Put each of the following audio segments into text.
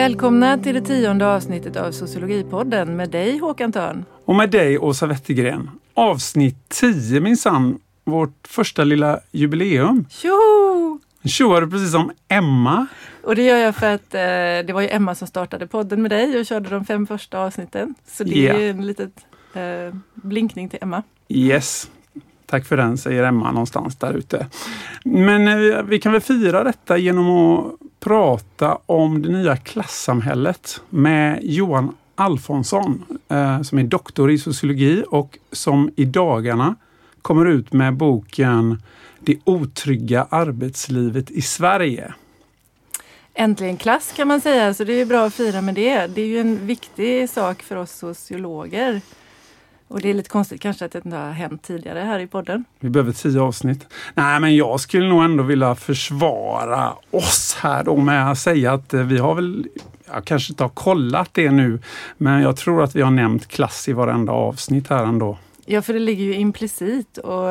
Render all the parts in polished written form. Välkomna till det 10:e avsnittet av Sociologipodden med dig Håkan Thörn. Och med dig Åsa Wettergren. Avsnitt 10 minsann, vårt första lilla jubileum. Tjoho! Tjohar du precis som Emma? Och det gör jag för att det var ju Emma som startade podden med dig och körde de 5 första avsnitten. Så det är ju en liten blinkning till Emma. Yes, tack för den, säger Emma någonstans där ute. Men vi kan väl fira detta genom att prata om det nya klassamhället med Johan Alfonsson som är doktor i sociologi och som i dagarna kommer ut med boken Det otrygga arbetslivet i Sverige. Äntligen klass kan man säga, så det är ju bra att fira med det. Det är ju en viktig sak för oss sociologer. Och det är lite konstigt kanske att det inte har hänt tidigare här i podden. Vi behöver 10 avsnitt. Nej, men jag skulle nog ändå vilja försvara oss här då med att säga att vi har väl, jag kanske inte har kollat det nu, men jag tror att vi har nämnt klass i varenda avsnitt här ändå. Ja, för det ligger ju implicit och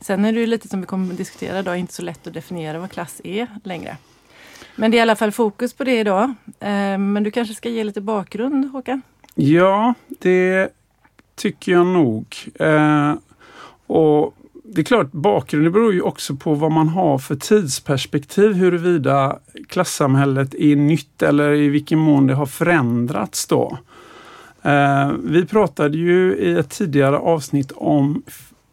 sen är det ju lite som vi kommer att diskutera idag, inte så lätt att definiera vad klass är längre. Men det är i alla fall fokus på det idag. Men du kanske ska ge lite bakgrund, Håkan? Ja, det tycker jag nog. Och det är klart, bakgrunden beror ju också på vad man har för tidsperspektiv, huruvida klassamhället är nytt eller i vilken mån det har förändrats då. Vi pratade ju i ett tidigare avsnitt om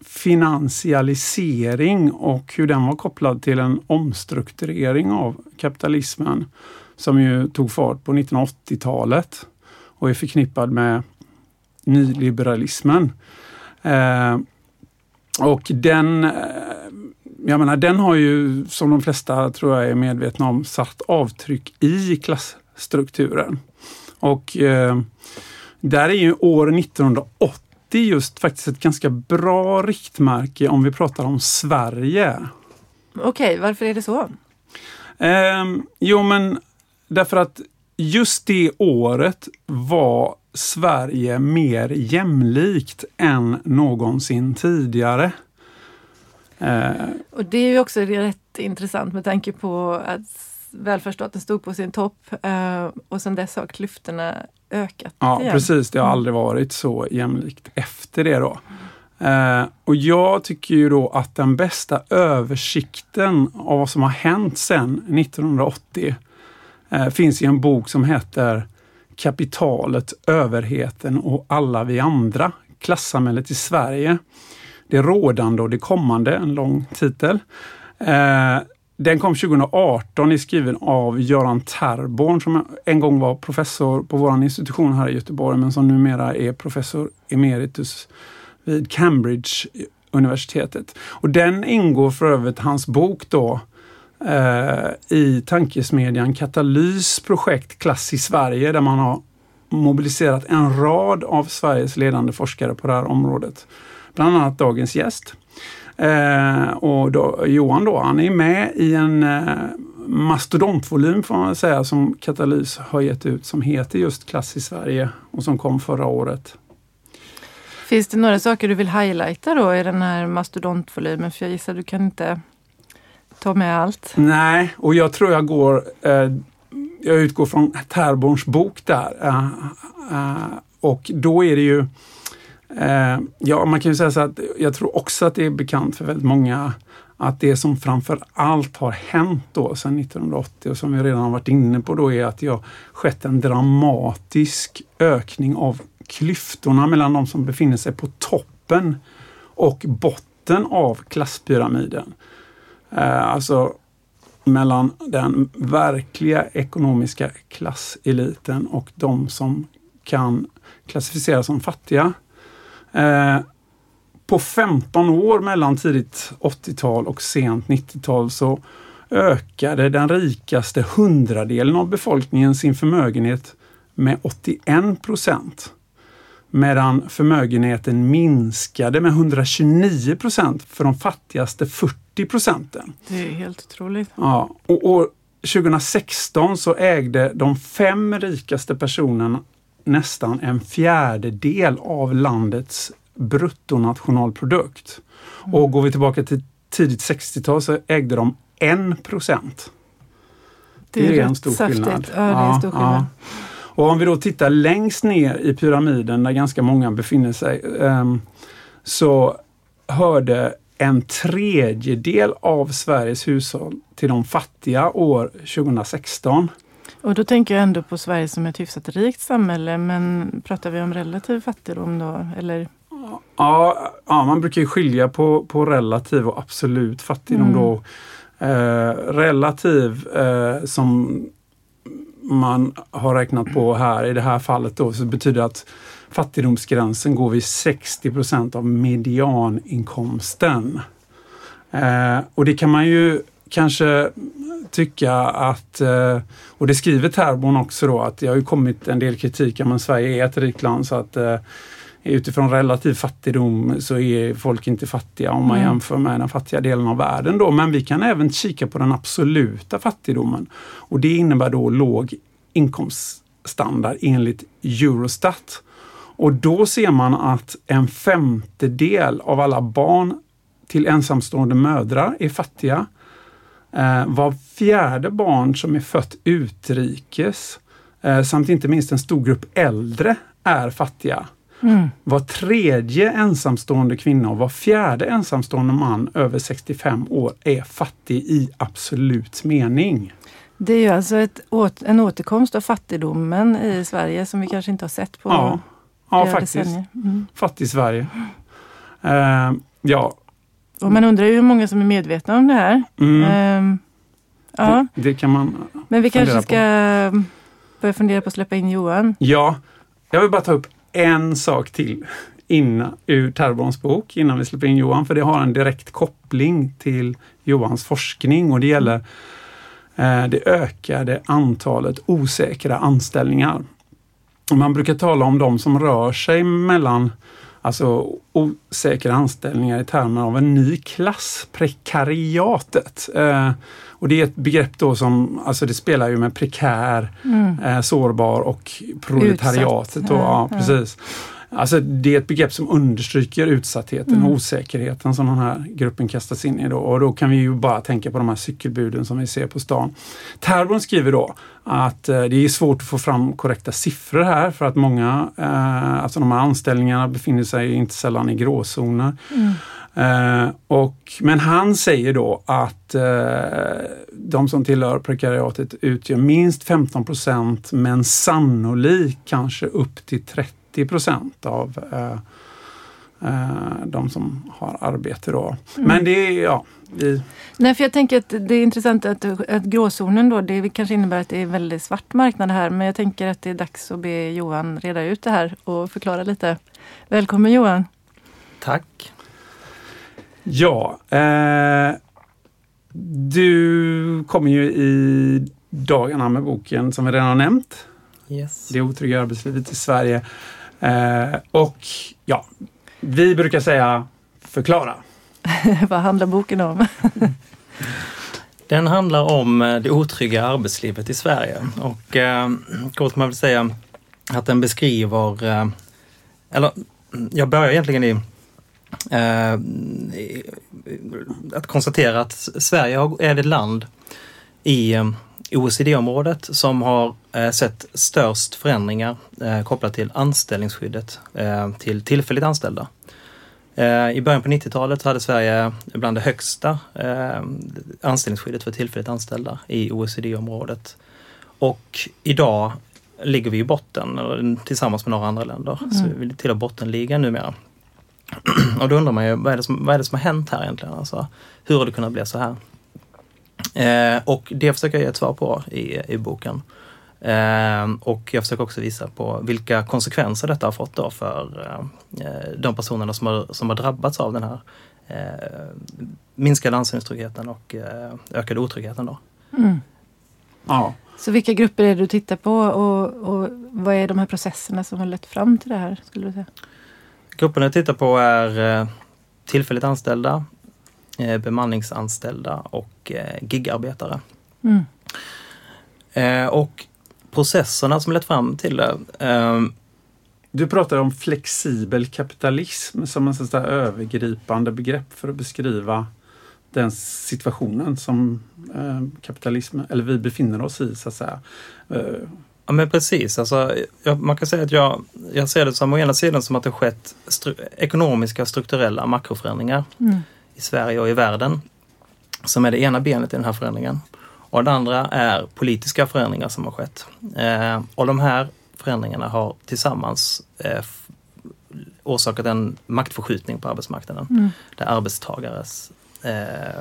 finansialisering och hur den var kopplad till en omstrukturering av kapitalismen som ju tog fart på 1980-talet och är förknippad med nyliberalismen. Och den, jag menar, den har ju, som de flesta tror jag är medvetna om, satt avtryck i klassstrukturen. Och där är ju år 1980 just faktiskt ett ganska bra riktmärke om vi pratar om Sverige. Okej, varför är det så? Jo, men därför att just det året var Sverige mer jämlikt än någonsin tidigare. Och det är ju också rätt intressant med tanke på att välfärdsstaten stod på sin topp och sen dess har klyftorna ökat. Ja, igen. Precis. Det har aldrig varit så jämlikt efter det då. Och jag tycker ju då att den bästa översikten av vad som har hänt sedan 1980 finns i en bok som heter Kapitalet, överheten och alla vi andra. Klassamhället i Sverige. Det rådande och det kommande, en lång titel. Den kom 2018, är skriven av Göran Therborn som en gång var professor på vår institution här i Göteborg men som numera är professor emeritus vid Cambridge-universitetet. Och den ingår för övrigt hans bok då i tankesmedjan Katalys projekt Klass i Sverige där man har mobiliserat en rad av Sveriges ledande forskare på det här området. Bland annat dagens gäst. Och då, Johan då, han är med i en mastodontvolym får man säga som Katalys har gett ut som heter just Klass i Sverige och som kom förra året. Finns det några saker du vill highlighta då i den här mastodontvolymen? För jag gissar du kan inte ta med allt. Nej, och jag tror jag går jag utgår från Therborns bok där och då är det ju ja, man kan ju säga så att jag tror också att det är bekant för väldigt många att det som framför allt har hänt då sedan 1980 och som vi redan har varit inne på då är att det har skett en dramatisk ökning av klyftorna mellan de som befinner sig på toppen och botten av klasspyramiden. Alltså mellan den verkliga ekonomiska klasseliten och de som kan klassificeras som fattiga. På 15 år mellan tidigt 80-tal och sent 90-tal så ökade den rikaste 100-delen av befolkningen sin förmögenhet med 81%. Medan förmögenheten minskade med 129% för de fattigaste 40%. Det är helt otroligt. Ja, och år 2016 så ägde de 5 rikaste personerna nästan en fjärdedel av landets bruttonationalprodukt. Och går vi tillbaka till tidigt 60-tal så ägde de 1%. det är en stor skillnad. Ja, det är en stor skillnad. Ja. Och om vi då tittar längst ner i pyramiden där ganska många befinner sig, så hörde en tredjedel av Sveriges hushåll till de fattiga år 2016. Och då tänker jag ändå på Sverige som ett hyfsat rikt samhälle, men pratar vi om relativ fattigdom då, eller? Ja, man brukar ju skilja på relativ och absolut fattigdom då. Relativ som man har räknat på här i det här fallet då, så betyder att fattigdomsgränsen går vid 60% av medianinkomsten. Och det kan man ju kanske tycka att, och det skriver Therborn också då, att det har ju kommit en del kritik, men Sverige är ett rikt land, så att utifrån relativ fattigdom så är folk inte fattiga om man jämför med den fattiga delen av världen då. Men vi kan även kika på den absoluta fattigdomen, och det innebär då låg inkomststandard enligt Eurostat. Och då ser man att en femtedel av alla barn till ensamstående mödrar är fattiga. Var fjärde barn som är fött utrikes, samt inte minst en stor grupp äldre, är fattiga. Var tredje ensamstående kvinna och var fjärde ensamstående man över 65 år är fattig i absolut mening. Det är ju alltså en återkomst av fattigdomen i Sverige som vi kanske inte har sett på flera decennier. Fattig Sverige. Och man undrar ju hur många som är medvetna om det här. Det kan man. Men vi kanske ska börja fundera på att släppa in Johan. Ja, jag vill bara ta upp en sak till ur Therborns bok innan vi släpper in Johan, för det har en direkt koppling till Johans forskning, och det gäller det ökade antalet osäkra anställningar. Och man brukar tala om de som rör sig mellan, alltså, osäkra anställningar i termer av en ny klass, prekariatet. Och det är ett begrepp då som, alltså det spelar ju med prekär, sårbar och proletariatet. Och, precis. Alltså det är ett begrepp som understryker utsattheten och osäkerheten som den här gruppen kastas in i då. Och då kan vi ju bara tänka på de här cykelbuden som vi ser på stan. Therborn skriver då att det är svårt att få fram korrekta siffror här, för att många, alltså de här anställningarna befinner sig inte sällan i gråzoner. Men han säger då att de som tillhör prekariatet utgör minst 15%, men sannolikt kanske upp till 30% av de som har arbete då. Men det är, Nej, för jag tänker att det är intressant att gråzonen då, det kanske innebär att det är väldigt svart marknad här, men jag tänker att det är dags att be Johan reda ut det här och förklara lite. Välkommen Johan. Tack. Ja, du kommer ju i dagarna med boken som vi redan har nämnt. Yes. Det otrygga arbetslivet i Sverige. Vi brukar säga förklara. Vad handlar boken om? Den handlar om det otrygga arbetslivet i Sverige. Och kort man vill säga att den beskriver, eller jag börjar egentligen i att konstatera att Sverige är det land i OECD-området som har sett störst förändringar kopplat till anställningsskyddet till tillfälligt anställda. I början på 90-talet hade Sverige bland det högsta anställningsskyddet för tillfälligt anställda i OECD-området. Och idag ligger vi i botten tillsammans med några andra länder. Så vi tillhör bottenligan numera. Och då undrar man ju, vad är det som har hänt här egentligen? Alltså, hur har det kunnat bli så här? Och det försöker jag ge ett svar på i boken. Och jag försöker också visa på vilka konsekvenser detta har fått då för de personerna som har drabbats av den här minskade anställningstryggheten och ökade otryggheten då. Så vilka grupper är det du tittar på, och vad är de här processerna som har lett fram till det här, skulle du säga? Grupperna jag tittar på är tillfälligt anställda, bemanningsanställda och gigarbetare. Och processerna som lett fram till det. Du pratar om flexibel kapitalism som en sån där övergripande begrepp för att beskriva den situationen som kapitalismen, eller vi befinner oss i så att säga. Ja men precis, alltså, man kan säga att jag ser det som å ena sidan som att det skett ekonomiska strukturella makroförändringar i Sverige och i världen som är det ena benet i den här förändringen. Och det andra är politiska förändringar som har skett. Och de här förändringarna har tillsammans orsakat en maktförskjutning på arbetsmarknaden. Mm. Där arbetstagares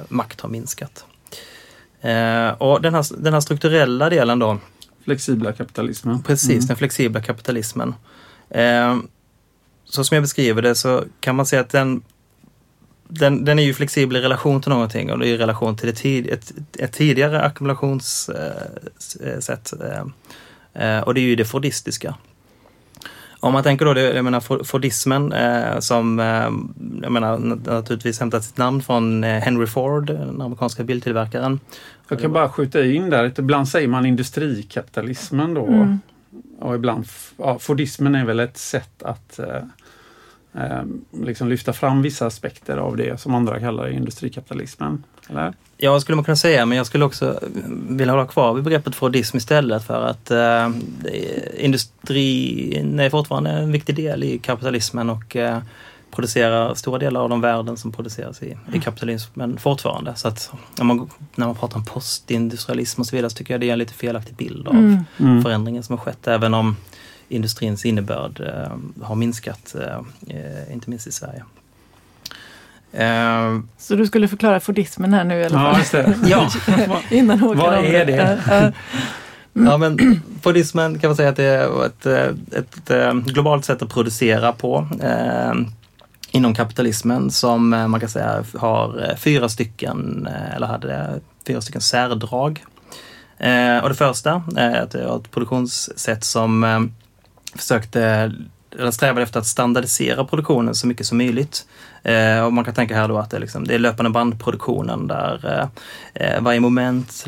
makt har minskat. Och den här strukturella delen då. Flexibla kapitalismen. Precis, den flexibla kapitalismen. Så som jag beskriver det så kan man säga att den är ju flexibel i relation till någonting och i relation till ett tidigare ackumulationssätt. Och det är ju det fordistiska. Om man tänker då, jag menar fordismen som jag menar naturligtvis hämtat sitt namn från Henry Ford, den amerikanska biltillverkaren. Jag kan bara skjuta in där, ibland säger man industrikapitalismen då och ibland, ja, fordismen är väl ett sätt att liksom lyfta fram vissa aspekter av det som andra kallar industrikapitalismen, eller? Ja, skulle man kunna säga, men jag skulle också vilja hålla kvar vid begreppet fordism istället för att industrin är fortfarande en viktig del i kapitalismen och producerar stora delar av de värden som produceras i kapitalismen fortfarande. Så att när man pratar om postindustrialism och så vidare så tycker jag det är en lite felaktig bild av förändringen som har skett, även om industrins innebörd har minskat, inte minst i Sverige. Så du skulle förklara fordismen här nu i alla fall? Ja, just det. Ja. Innan Håkan. Vad är det? Ja, men fordismen kan man säga att det är ett globalt sätt att producera på inom kapitalismen som man kan säga har hade fyra stycken särdrag. Och det första är att det var ett produktionssätt som strävade efter att standardisera produktionen så mycket som möjligt. Och man kan tänka här då att det är löpande bandproduktionen där varje moment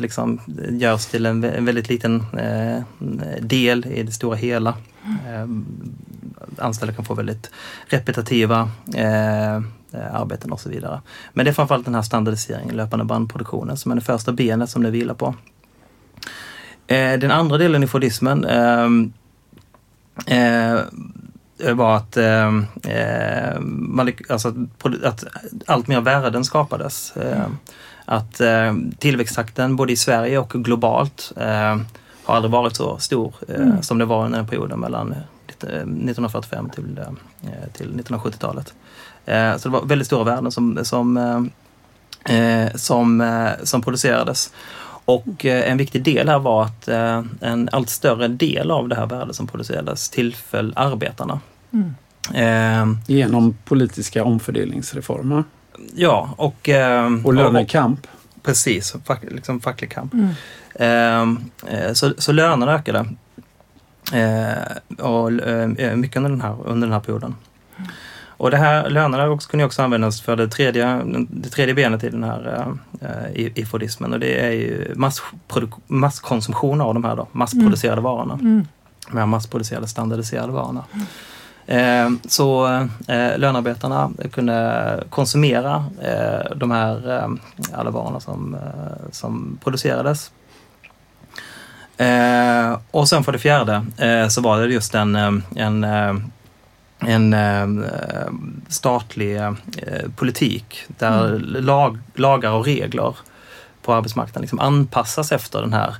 görs till en väldigt liten del i det stora hela. Anställda kan få väldigt repetitiva arbeten och så vidare. Men det är framförallt den här standardiseringen, löpande bandproduktionen, som är det första benet som det vilar på. Den andra delen i fordismen var att allt mer värden skapades. Att tillväxttakten både i Sverige och globalt har aldrig varit så stor som det var under den perioden mellan 1945 till 1970-talet. Så det var väldigt stora värden som producerades. Och en viktig del här var att en allt större del av det här värdet som producerades tillföll arbetarna. Genom politiska omfördelningsreformer. Ja, och lönekamp. Precis, facklig kamp. Så lönerna ökade. Mycket under den här perioden. Och det här lönerna kunde också användas för det tredje benet i den här i fordismen, och det är ju masskonsumtion av de här då, massproducerade varorna. De här massproducerade, standardiserade varorna. Så lönearbetarna kunde konsumera de här alla varorna som producerades. Och sen för det fjärde så var det just en statlig politik där lagar och regler på arbetsmarknaden anpassas efter den här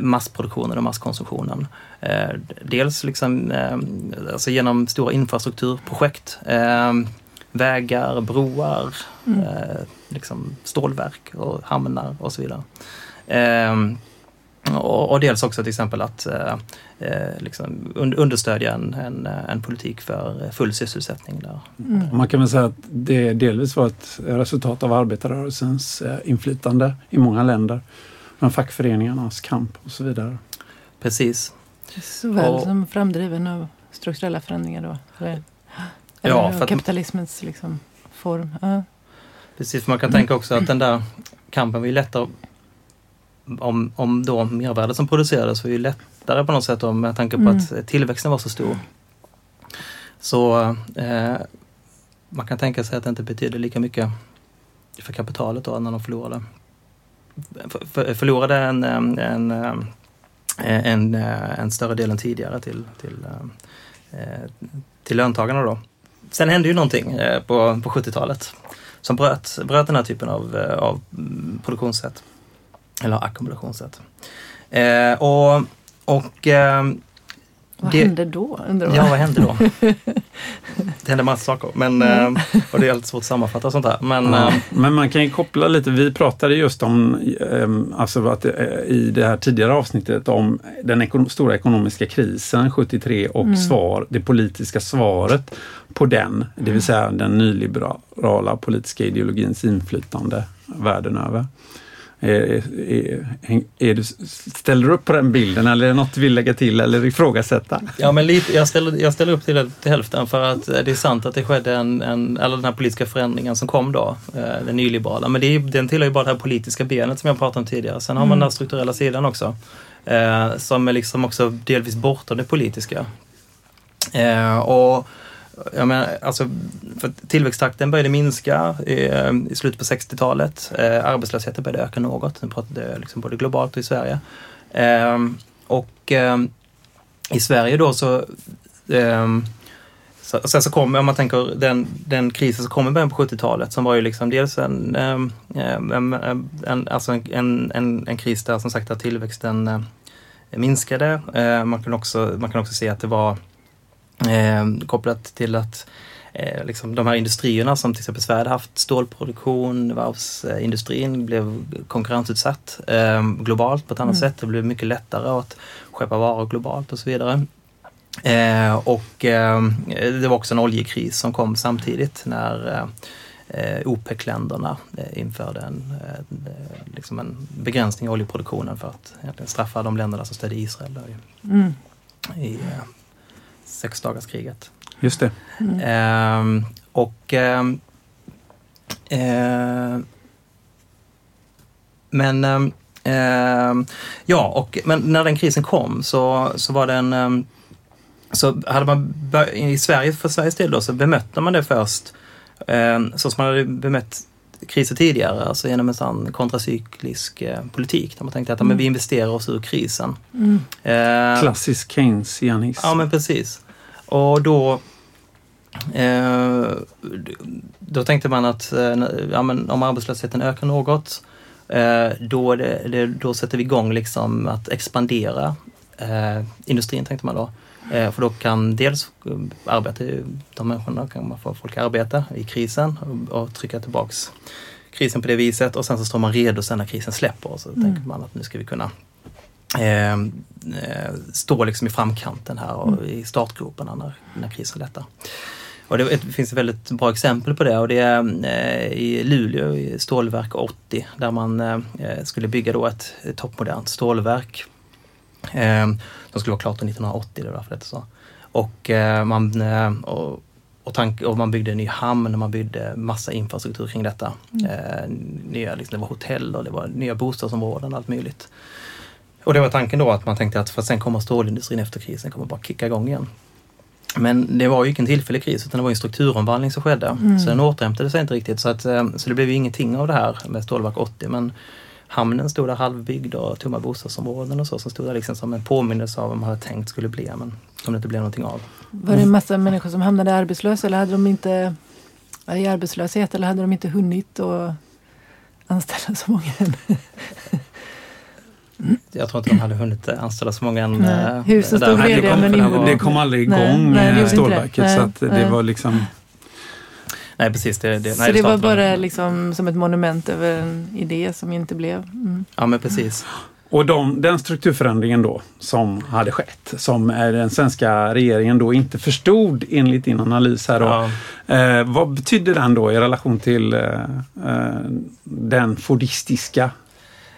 massproduktionen och masskonsumtionen. Dels genom stora infrastrukturprojekt, vägar, broar, stålverk och hamnar och så vidare. Och dels också till exempel att understödja en politik för full sysselsättning där. Man kan väl säga att det delvis var ett resultat av arbetarrörelsens inflytande i många länder. Men fackföreningarnas kamp och så vidare. Precis. Såväl som framdriven av strukturella förändringar då. Eller kapitalismens form. Precis, för man kan tänka också att den där kampen var ju lättare. Om då mervärdet som producerades var ju lättare på något sätt om jag tänker på att tillväxten var så stor. Så man kan tänka sig att det inte betyder lika mycket för kapitalet då, när de förlorade en större del än tidigare till löntagarna då. Sen hände ju någonting på 70-talet som bröt den här typen av produktionssätt eller ackumulationssätt. Vad hände då? Ja, vad hände då? Det hände massa saker, men, och det är alltid svårt att sammanfatta sånt här. Men man kan ju koppla lite, vi pratade just om, alltså att i det här tidigare avsnittet om den stora ekonomiska krisen 73 och det politiska svaret på den, det vill säga den nyliberala politiska ideologins inflytande världen över. Ställer du upp på den bilden, eller är det något du vill lägga till eller ifrågasätta? Ja, men lite, jag ställer upp till hälften, för att det är sant att det skedde alla den här politiska förändringen som kom då, den nyliberala, men den tillhör ju bara det här politiska benet som jag pratade om tidigare. Sen har man den här strukturella sidan också, som är liksom också delvis bortom det politiska. Och jag menar, alltså, för tillväxttakten började minska i slutet på 60-talet. Arbetslösheten började öka något. Nu pratade jag liksom både globalt och i Sverige. I Sverige då så kommer, om man tänker den krisen som kommer i början på 70-talet, som var ju liksom dels en kris där, som sagt, att tillväxten minskade. Man kan också se att det var kopplat till att liksom de här industrierna som till exempel Sverige haft, stålproduktion, varvsindustrin, blev konkurrensutsatt globalt på ett annat sätt. Det blev mycket lättare att skeppa varor globalt och så vidare. Det var också en oljekris som kom samtidigt när OPEC-länderna införde en begränsning i oljeproduktionen för att straffa de länderna som stödde Israel i sexdagarskriget. Just det. Men när den krisen kom så var den så hade man i Sverige, för Sveriges del då, så bemötte man det först så som man hade bemött kriser tidigare, alltså genom en sån kontracyklisk politik där man tänkte att men vi investerar oss ur krisen. Klassisk keynesianism. Ja, men precis. Och då tänkte man att om arbetslösheten ökar något, då sätter vi igång liksom att expandera industrin, tänkte man då. För då kan dels folk arbeta i krisen och trycka tillbaks krisen på det viset, och sen så står man redo sen när krisen släpper, och så tänker man att nu ska vi kunna stå liksom i framkanten här och i startgroparna när krisen lättar. Och det finns ett väldigt bra exempel på det, och det är i Luleå i Stålverk 80, där man skulle bygga då ett toppmodernt stålverk. De skulle vara klart 1980, det var därför det så. Och man byggde en ny hamn, och man byggde massa infrastruktur kring detta. Nya, liksom, det var hotell och det var nya bostadsområden och allt möjligt. Och det var tanken då, att man tänkte att för sen kommer stålindustrin efter krisen, kommer bara kicka igång igen. Men det var ju inte en tillfällig kris, utan det var en strukturomvandling som skedde. Så den återhämtade sig inte riktigt, så det blev ju ingenting av det här med Stålverk 80, men hamnen stod där halvbyggd och tomma bostadsområden och så, som stod där liksom som en påminnelse av vad man hade tänkt skulle bli, men som det inte blev någonting av. Var det en massa människor som hamnade arbetslösa, eller hade de inte i arbetslöshet, eller hade de inte hunnit att anställa så många än? Jag tror inte de hade hunnit anställa så många än. Det kom aldrig igång med Stålverket, så att det var liksom... Nej, precis. Det var bara liksom som ett monument över en idé som inte blev. Ja, men precis. Och den strukturförändringen då som hade skett, som den svenska regeringen då inte förstod enligt din analys här då. Ja. Vad betydde den då i relation till den fordistiska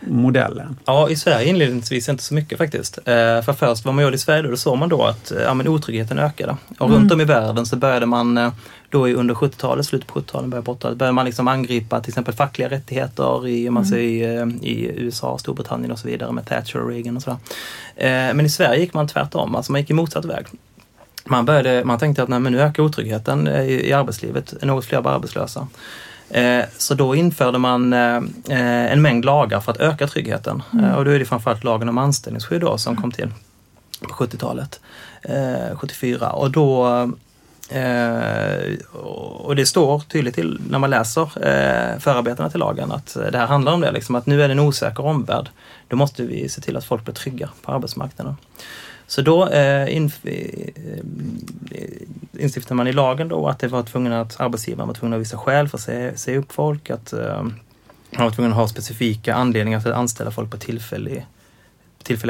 modellen? Ja, i Sverige inledningsvis inte så mycket faktiskt. För först vad man gjorde i Sverige då såg man då att otryggheten ökade. Och runt om i världen så började man då under 70-talet, slutet på 70-talet, började man liksom angripa till exempel fackliga rättigheter i USA, Storbritannien och så vidare, med Thatcher och Reagan och sådär. Men i Sverige gick man tvärtom, alltså man gick i motsatt väg. Man tänkte att nu ökar otryggheten i arbetslivet, något fler var arbetslösa. Så då införde man en mängd lagar för att öka tryggheten. Och då är det framförallt lagen om anställningsskydd då, som kom till på 70-talet, 74. Och då... och det står tydligt till när man läser förarbetena till lagen att det här handlar om det, liksom, att nu är det en osäker omvärld, då måste vi se till att folk blir trygga på arbetsmarknaden. Så då instiftade man i lagen då att det var tvungen att arbetsgivaren var tvungen att visa skäl för att se upp folk, att man var tvungen att ha specifika anledningar till att anställa folk på tillfälliga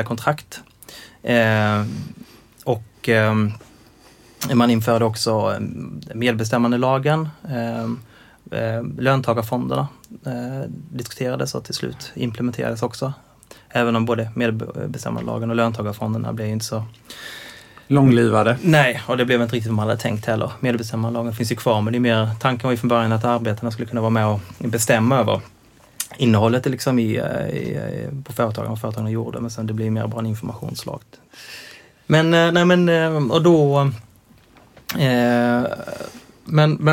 kontrakt, och man införde också medbestämmandelagen, löntagarfonderna diskuterades och till slut implementerades också. Även om både medbestämmandelagen och löntagarfonderna blev inte så långlivade. Nej, och det blev inte riktigt vad man hade tänkt heller. Medbestämmandelagen finns ju kvar, men det är mer, tanken var ju från början att arbetarna skulle kunna vara med och bestämma över innehållet liksom på företagen och företagen gjorde, men sen det blir mer bara en informationslag. Men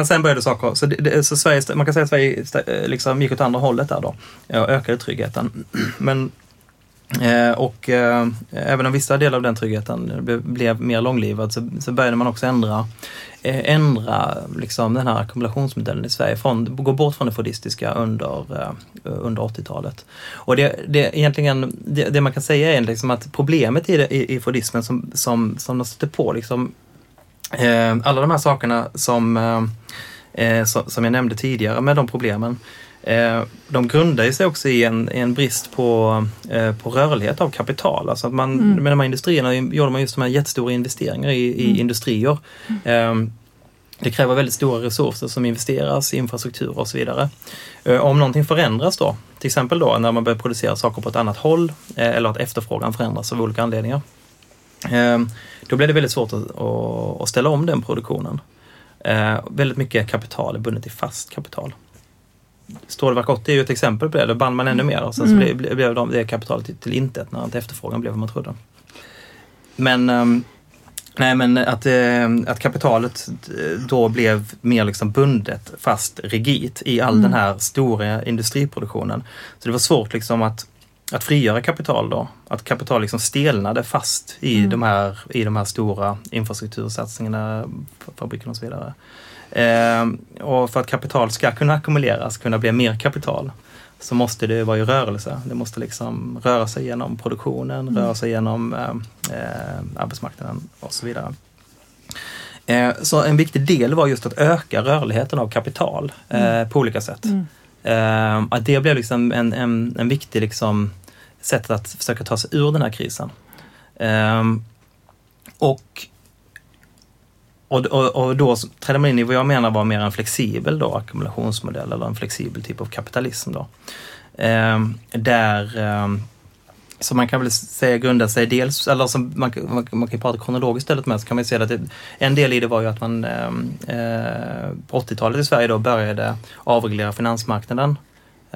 sen började saker, så Sverige, man kan säga att Sverige liksom gick åt andra hållet där då, och ökade tryggheten. Men, och även om vissa delar av den tryggheten blev mer långlivad, så började man också ändra liksom den här ackumulationsmodellen i Sverige, gå bort från det fordistiska under 80-talet. Och det man kan säga är liksom att problemet i fordismen som de stötte på, liksom, alla de här sakerna som jag nämnde tidigare med de problemen, de grundar sig också i en brist på rörlighet av kapital. Alltså att med de här industrierna gjorde man just de här jättestora investeringar i industrier. Det kräver väldigt stora resurser som investeras i infrastruktur och så vidare. Om någonting förändras då, till exempel då när man börjar producera saker på ett annat håll, eller att efterfrågan förändras av olika anledningar, då blir det väldigt svårt att ställa om den produktionen. Väldigt mycket kapital är bundet i fast kapital. Stålverk 80 är ju ett exempel på det. Då band man ännu mer och sen så blev det kapitalet till intet när inte efterfrågan blev vad man trodde. Men att kapitalet då blev mer liksom bundet, fast rigidt i all den här stora industriproduktionen. Så det var svårt liksom att frigöra kapital då. Att kapital liksom stelnade fast i de här stora infrastruktursatsningarna, fabrikerna och så vidare. Och för att kapital ska kunna ackumuleras, kunna bli mer kapital, så måste det vara i rörelse. Det måste liksom röra sig genom produktionen, röra sig genom arbetsmarknaden och så vidare. Så en viktig del var just att öka rörligheten av kapital på olika sätt. Att det blev liksom en viktig liksom sätt att försöka ta sig ur den här krisen. Och då trädde man in i vad jag menar var mer en flexibel då, ackumulationsmodell, eller en flexibel typ av kapitalism då. Så man kan väl säga grundar sig dels, eller som man kan prata kronologiskt istället med, så kan man säga att en del i det var ju att man på 80-talet i Sverige då började avreglera finansmarknaden.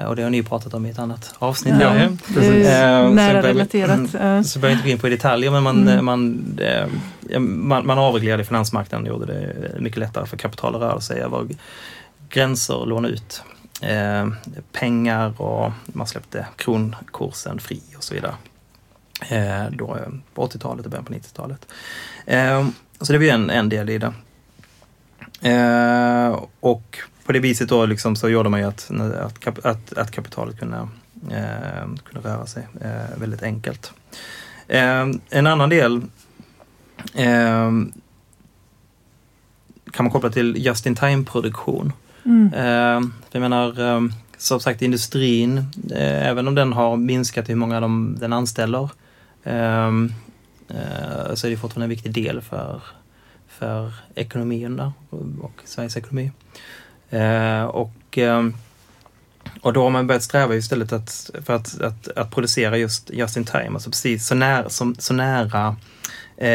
Och det har ni pratat om i ett annat avsnitt. Ja, nära relaterat. Så börjar jag inte gå in på i detaljer, men man avreglerade finansmarknaden och gjorde det mycket lättare för kapital att röra sig över gränser och låna ut pengar, och man släppte kronkursen fri och så vidare. Då på 80-talet och början på 90-talet. Så det var ju en del i det. Och på det viset då liksom så gjorde man ju att kapitalet kunde röra sig väldigt enkelt. En annan del kan man koppla till just-in-time-produktion. Jag menar, som sagt, industrin, även om den har minskat hur många den anställer, så är det fortfarande en viktig del för ekonomin där, och Sveriges ekonomi. Och då har man börjat sträva istället att producera just in time, alltså precis så nära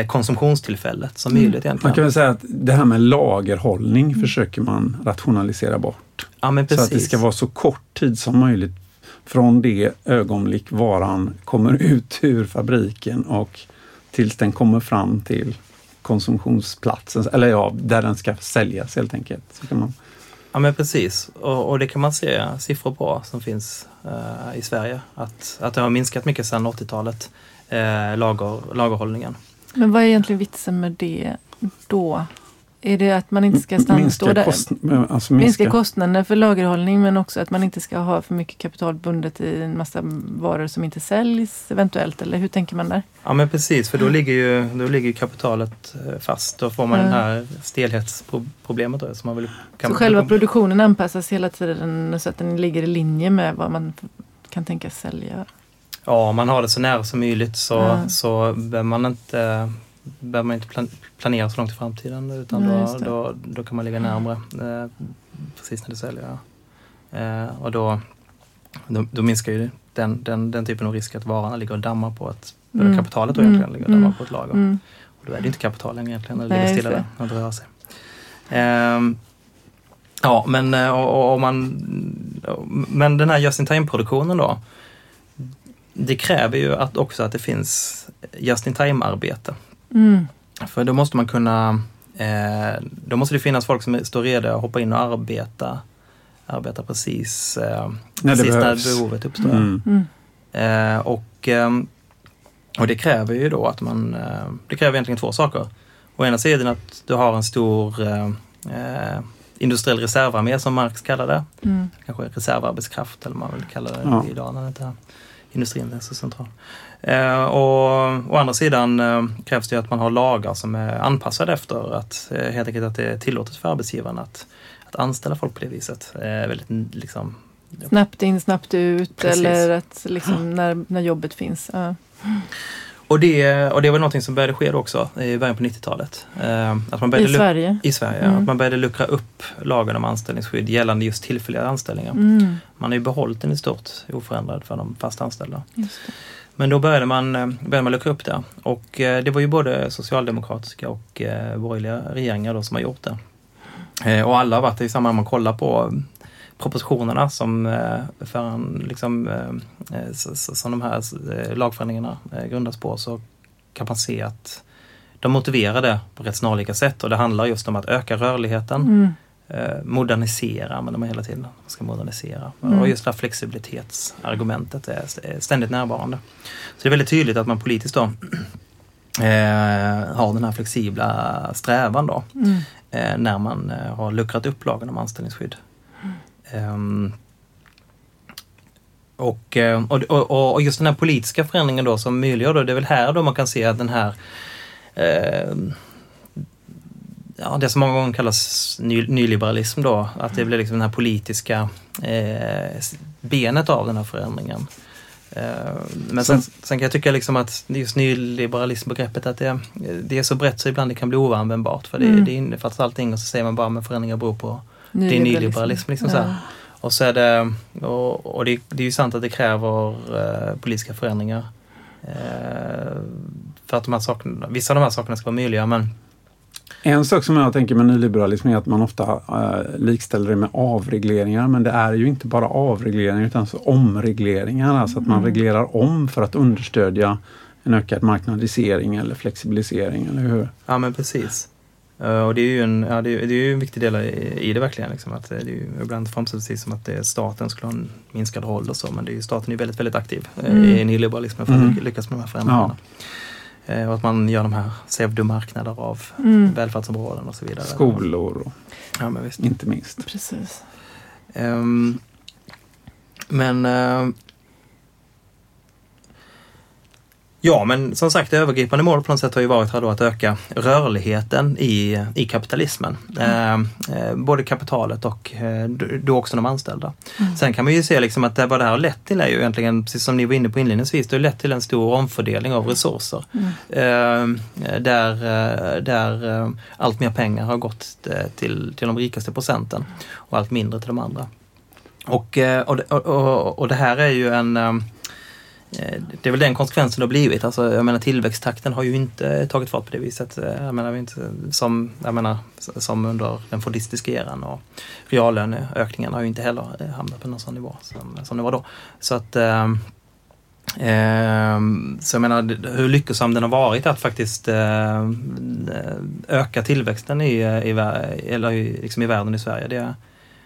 konsumtionstillfället som möjligt egentligen. Man kan väl säga att det här med lagerhållning försöker man rationalisera bort. Ja, men precis. Så att det ska vara så kort tid som möjligt från det ögonblick varan kommer ut ur fabriken och tills den kommer fram till konsumtionsplatsen, eller där den ska säljas helt enkelt. Så kan man Ja, men precis. Och det kan man se siffror på som finns i Sverige. Att det har minskat mycket sedan 80-talet, lagerhållningen. Men vad är egentligen vitsen med det då? Är det att man inte ska stå där? Minska kostnaderna för lagerhållning, men också att man inte ska ha för mycket kapital bundet i en massa varor som inte säljs eventuellt, eller hur tänker man där? Ja, men precis, för då ligger ju kapitalet fast. Då får man den här stelhetsproblemet. Då, som man vill, så själva produktionen anpassas hela tiden så att den ligger i linje med vad man kan tänka sälja? Ja, om man har det så nära som möjligt så behöver man inte planera så långt i framtiden, utan då kan man ligga närmare precis när det säljer. Och då minskar ju den typen av risk att varorna ligger och dammar på att kapitalet egentligen ligger och dammar på ett lager. Och då är det inte kapital egentligen när det ligger stilla där, när det rör sig. Ja, men den här just-in-time-produktionen då, det kräver ju också att det finns just-in-time-arbete. För då måste man kunna... då måste det finnas folk som står redo att hoppa in och arbeta precis när behovet uppstår. Och det kräver ju då att man... det kräver egentligen två saker. Å ena sidan att du har en stor industriell reservarmé, som Marx kallar det. Kanske reservarbetskraft, eller man vill kalla det idag när det inte är industrin är så central. Och å andra sidan krävs det att man har lagar som är anpassade efter att helt enkelt att det är tillåtet för arbetsgivaren att anställa folk på det viset. Väldigt liksom... Snabbt in, snabbt ut. Precis. Eller att liksom när jobbet finns. Och det var någonting som började ske också i början på 90-talet. Att man började I Sverige. Att man började luckra upp lagen om anställningsskydd gällande just tillfälliga anställningar. Man har ju behållit den i stort oförändrad för de fast anställda. Just det. Men då började man luckra upp det. Och det var ju både socialdemokratiska och borgerliga regeringar då som har gjort det. Och alla har varit i samma, om man kollar på propositionerna som de här lagförändringarna grundas på, så kan man se att de motiverar det på rätt snarlika sätt. Och det handlar just om att öka rörligheten, modernisera, men de är hela tiden, man ska modernisera. Och just det här flexibilitetsargumentet är ständigt närvarande. Så det är väldigt tydligt att man politiskt då har den här flexibla strävan då, när man har luckrat upp lagen om anställningsskydd. Och just den här politiska förändringen då som möjliggör då, det är väl här då man kan se att den här det som många gånger kallas nyliberalism då, att det blir liksom den här politiska benet av den här förändringen. Men sen kan jag tycka liksom att just nyliberalismbegreppet, att det är så brett så ibland det kan bli oanvändbart, för det innefattar allting, och så säger man bara med förändringar beror på det är nyliberalism liksom så här. Och så är det, och det är ju sant att det kräver politiska förändringar för att de här sakerna, vissa av de här sakerna ska vara möjliga, men en sak som jag tänker med nyliberalism är att man ofta likställer det med avregleringar, men det är ju inte bara avregleringar utan så omregleringar, alltså att man reglerar om för att understödja en ökad marknadisering eller flexibilisering, eller hur? Ja, men precis. Och det är ju en viktig del i det verkligen liksom, att det är ju ibland framställs som att det är staten skulle ha en minskad roll och så, men det är ju staten är väldigt väldigt aktiv i nyliberalismen för att lyckas med de här förändringarna. Ja. Och att man gör de här pseudomarknader av välfärdsområden och så vidare. Skolor och ja, men visst. Inte minst. Precis. Men som sagt, det övergripande målet på något sätt har ju varit här då att öka rörligheten i kapitalismen. Både kapitalet och då också de anställda. Sen kan man ju se liksom att vad det här lett till är ju egentligen, precis som ni var inne på inledningsvis, det har lett till en stor omfördelning av resurser. Där allt mer pengar har gått till de rikaste procenten och allt mindre till de andra. Och det här är ju det är väl den konsekvensen det har blivit. Alltså, jag menar, tillväxttakten har ju inte tagit fart på det viset. Som under den fordistiska eran, och reallöneökningen har ju inte heller hamnat på någon sån nivå som det var då. Så jag menar, hur lyckosam den har varit att faktiskt öka tillväxten i världen i Sverige, det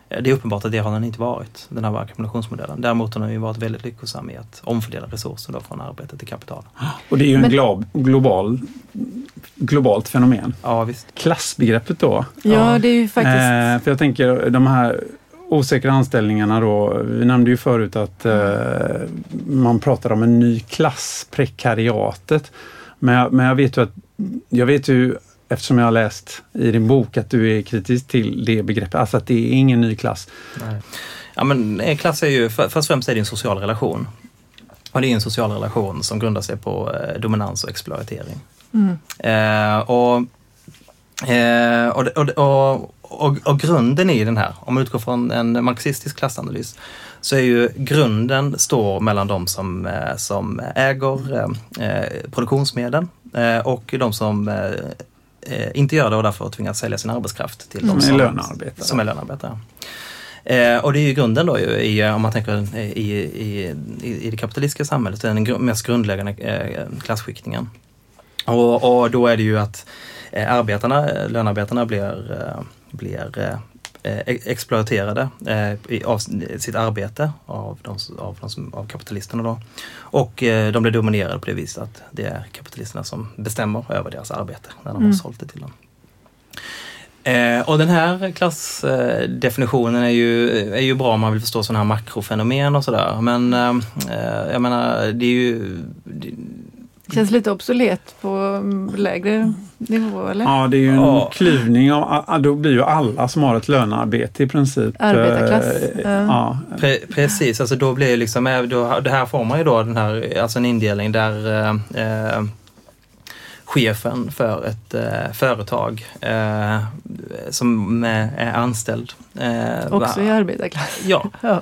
Det är uppenbart att det har den inte varit, den här ackumulationsmodellen. Däremot har den ju varit väldigt lyckosam i att omfördela resurser då från arbete till kapital. Och det är ju en globalt fenomen. Ja, visst. Klassbegreppet då. Ja, det är ju faktiskt... för jag tänker, de här osäkra anställningarna då, vi nämnde ju förut att man pratar om en ny klass, prekariatet. Men jag vet ju att... Jag vet ju, eftersom jag har läst i din bok, att du är kritisk till det begreppet. Alltså att det är ingen ny klass. Nej. Ja, men en klass är ju, först och främst är det en social relation. Och det är en social relation som grundar sig på dominans och exploatering. Mm. Och grunden i den här, om man utgår från en marxistisk klassanalys, så är ju grunden står mellan de som äger produktionsmedlen och de som inte gör det och därför tvingas sälja sin arbetskraft till de som är lönearbetare. Och det är ju grunden då i, om man tänker i det kapitalistiska samhället, den mest grundläggande klasskiktningen. Och då är det ju att lönearbetarna blir exploaterade av sitt arbete av kapitalisterna då. Och de blir dominerade på det viset att det är kapitalisterna som bestämmer över deras arbete när de har sålt det till dem. Och den här klassdefinitionen är ju bra om man vill förstå sådana här makrofenomen och sådär. Men jag menar, det är ju... Det känns lite obsolet på lägre nivå, eller? Ja, det är ju en klyvning. Då blir ju alla som har ett lönearbete i princip... Arbetarklass. Ja. Precis, alltså då blir liksom... Då, det här får man ju då den här, alltså en indelning där chefen för ett företag som är anställd... också i arbetarklass. Ja, ja,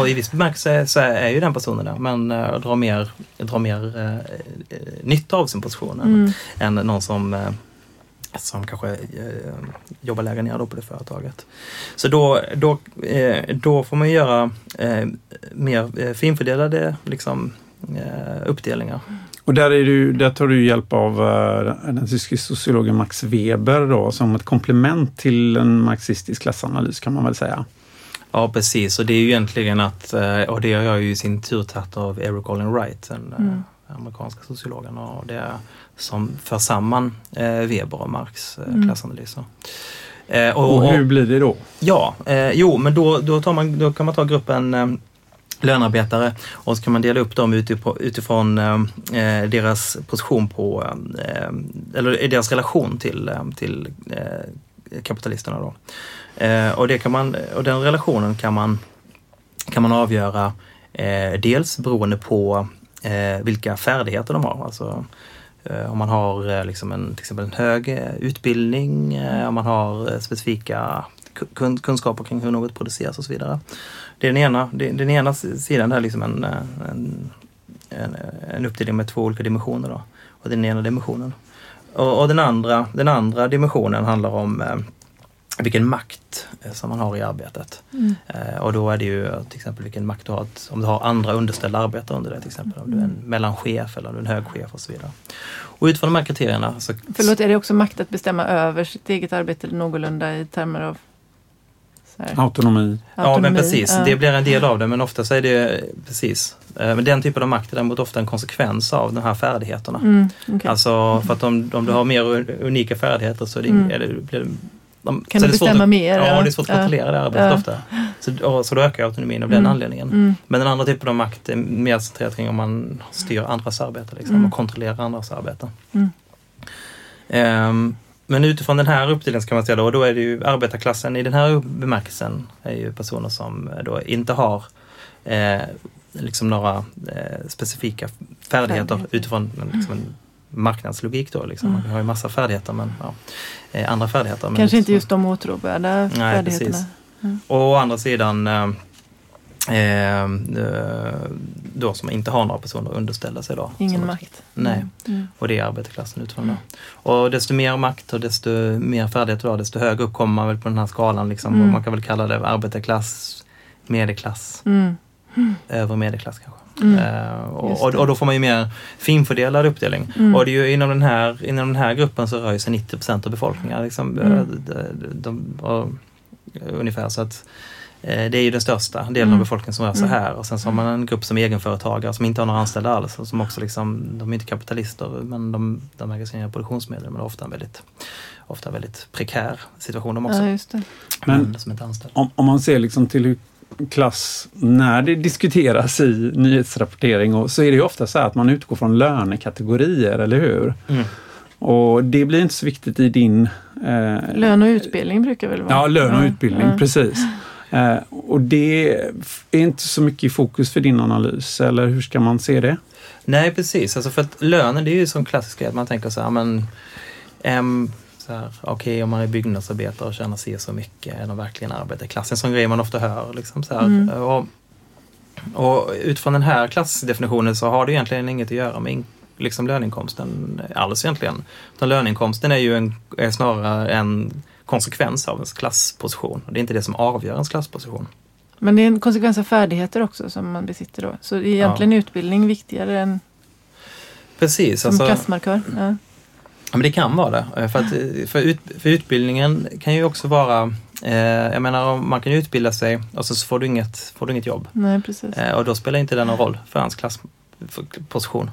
och i viss bemärkelse så är ju den personen där. Men drar mer nytta av sin position än någon som kanske jobbar lägre ner då på det företaget. Så då får man göra mer finfördelade liksom, uppdelningar. Och där tar du hjälp av den tyske sociologen Max Weber då, som ett komplement till en marxistisk klassanalys, kan man väl säga. Ja, precis. Och det är ju egentligen att, och det har jag ju i sin tur tagit av Erik Olin Wright, den amerikanska sociologen, och det som för samman Weber och Marx klassanalyser. Och hur blir det då? Ja, men då kan man ta gruppen... lönearbetare, och så kan man dela upp dem utifrån deras position på eller deras relation till kapitalisterna då. Och det kan man, och den relationen kan man avgöra dels beroende på vilka färdigheter de har, alltså om man har liksom till exempel en hög utbildning, om man har specifika kunskaper kring hur något produceras och så vidare. Det är den ena sidan där liksom en uppdelning med två olika dimensioner då. Och den ena dimensionen. Och den andra dimensionen handlar om vilken makt som man har i arbetet. Mm. Och då är det ju till exempel vilken makt du har, om du har andra underställda arbetare under dig till exempel. Om du är en mellanchef eller om du är en högchef och så vidare. Och utifrån de här kriterierna... Så... Förlåt, är det också makt att bestämma över sitt eget arbete eller någorlunda i termer av... Autonomi. Ja, men precis. Det blir en del av det, men ofta så är det precis. Men den typen av makt är däremot ofta en konsekvens av de här färdigheterna. Mm, okay. Alltså, för att om du har mer unika färdigheter så är det... kan så du bestämma mer? Ja, det är svårt att kontrollera det arbetet ofta. Så då ökar autonomin av den anledningen. Mm. Men den andra typen av makt är mer centrerat kring om man styr andras arbete liksom, och kontrollerar andras arbete. Men utifrån den här uppdelningen kan man säga, och då är det ju arbetarklassen i den här bemärkelsen är ju personer som då inte har liksom några specifika färdigheter utifrån liksom en marknadslogik då. Liksom. Man har ju massa färdigheter, men andra färdigheter. Kanske inte just de åtråvärda färdigheterna. Precis. Mm. Och å andra sidan då som inte har några personer att underställa sig då. Ingen makt. Nej, och det är arbetarklassen utifrån det. Och desto mer makt och desto mer färdighet då, desto högre upp kommer man väl på den här skalan liksom. Och man kan väl kalla det arbetarklass, medelklass, över medelklass kanske. Och då får man ju mer finfördelad uppdelning. Och det är ju inom den här gruppen så rör sig 90% av befolkningen liksom. ungefär. Så att det är ju den största delen av befolkningen som rör sig här. Och sen så har man en grupp som är egenföretagare som inte har några anställda alls. Och som också liksom, de är inte kapitalister men de äger sina produktionsmedel. Men ofta en väldigt prekär situation de också. Ja, just det. Men som inte anställd. Om man ser liksom till hur klass, när det diskuteras i nyhetsrapportering och så är det ju ofta så här att man utgår från lönekategorier, eller hur? Mm. Och det blir inte så viktigt i din... Lön och utbildning brukar väl vara? Ja, lön och utbildning, precis. Och det är inte så mycket i fokus för din analys, eller hur ska man se det? Nej, precis. Alltså för att lönen, det är ju som klassisk grej att man tänker så här, men... Okej, om man är byggnadsarbetare och tjänar sig så mycket än att verkligen arbetar i klassen. En sån grej man ofta hör. Liksom, så här. Och utifrån den här klassdefinitionen så har det egentligen inget att göra med liksom, löneinkomsten alls egentligen. Utan löneinkomsten är ju är snarare en konsekvens av ens klassposition. Det är inte det som avgör ens klassposition. Men det är en konsekvens av färdigheter också som man besitter då. Så det är egentligen utbildning viktigare än precis, som alltså, klassmarkör. Ja. Ja, men det kan vara det. För utbildningen kan ju också vara... jag menar, man kan ju utbilda sig och så får du inget jobb. Nej, precis. Och då spelar inte den någon roll för hans klassposition.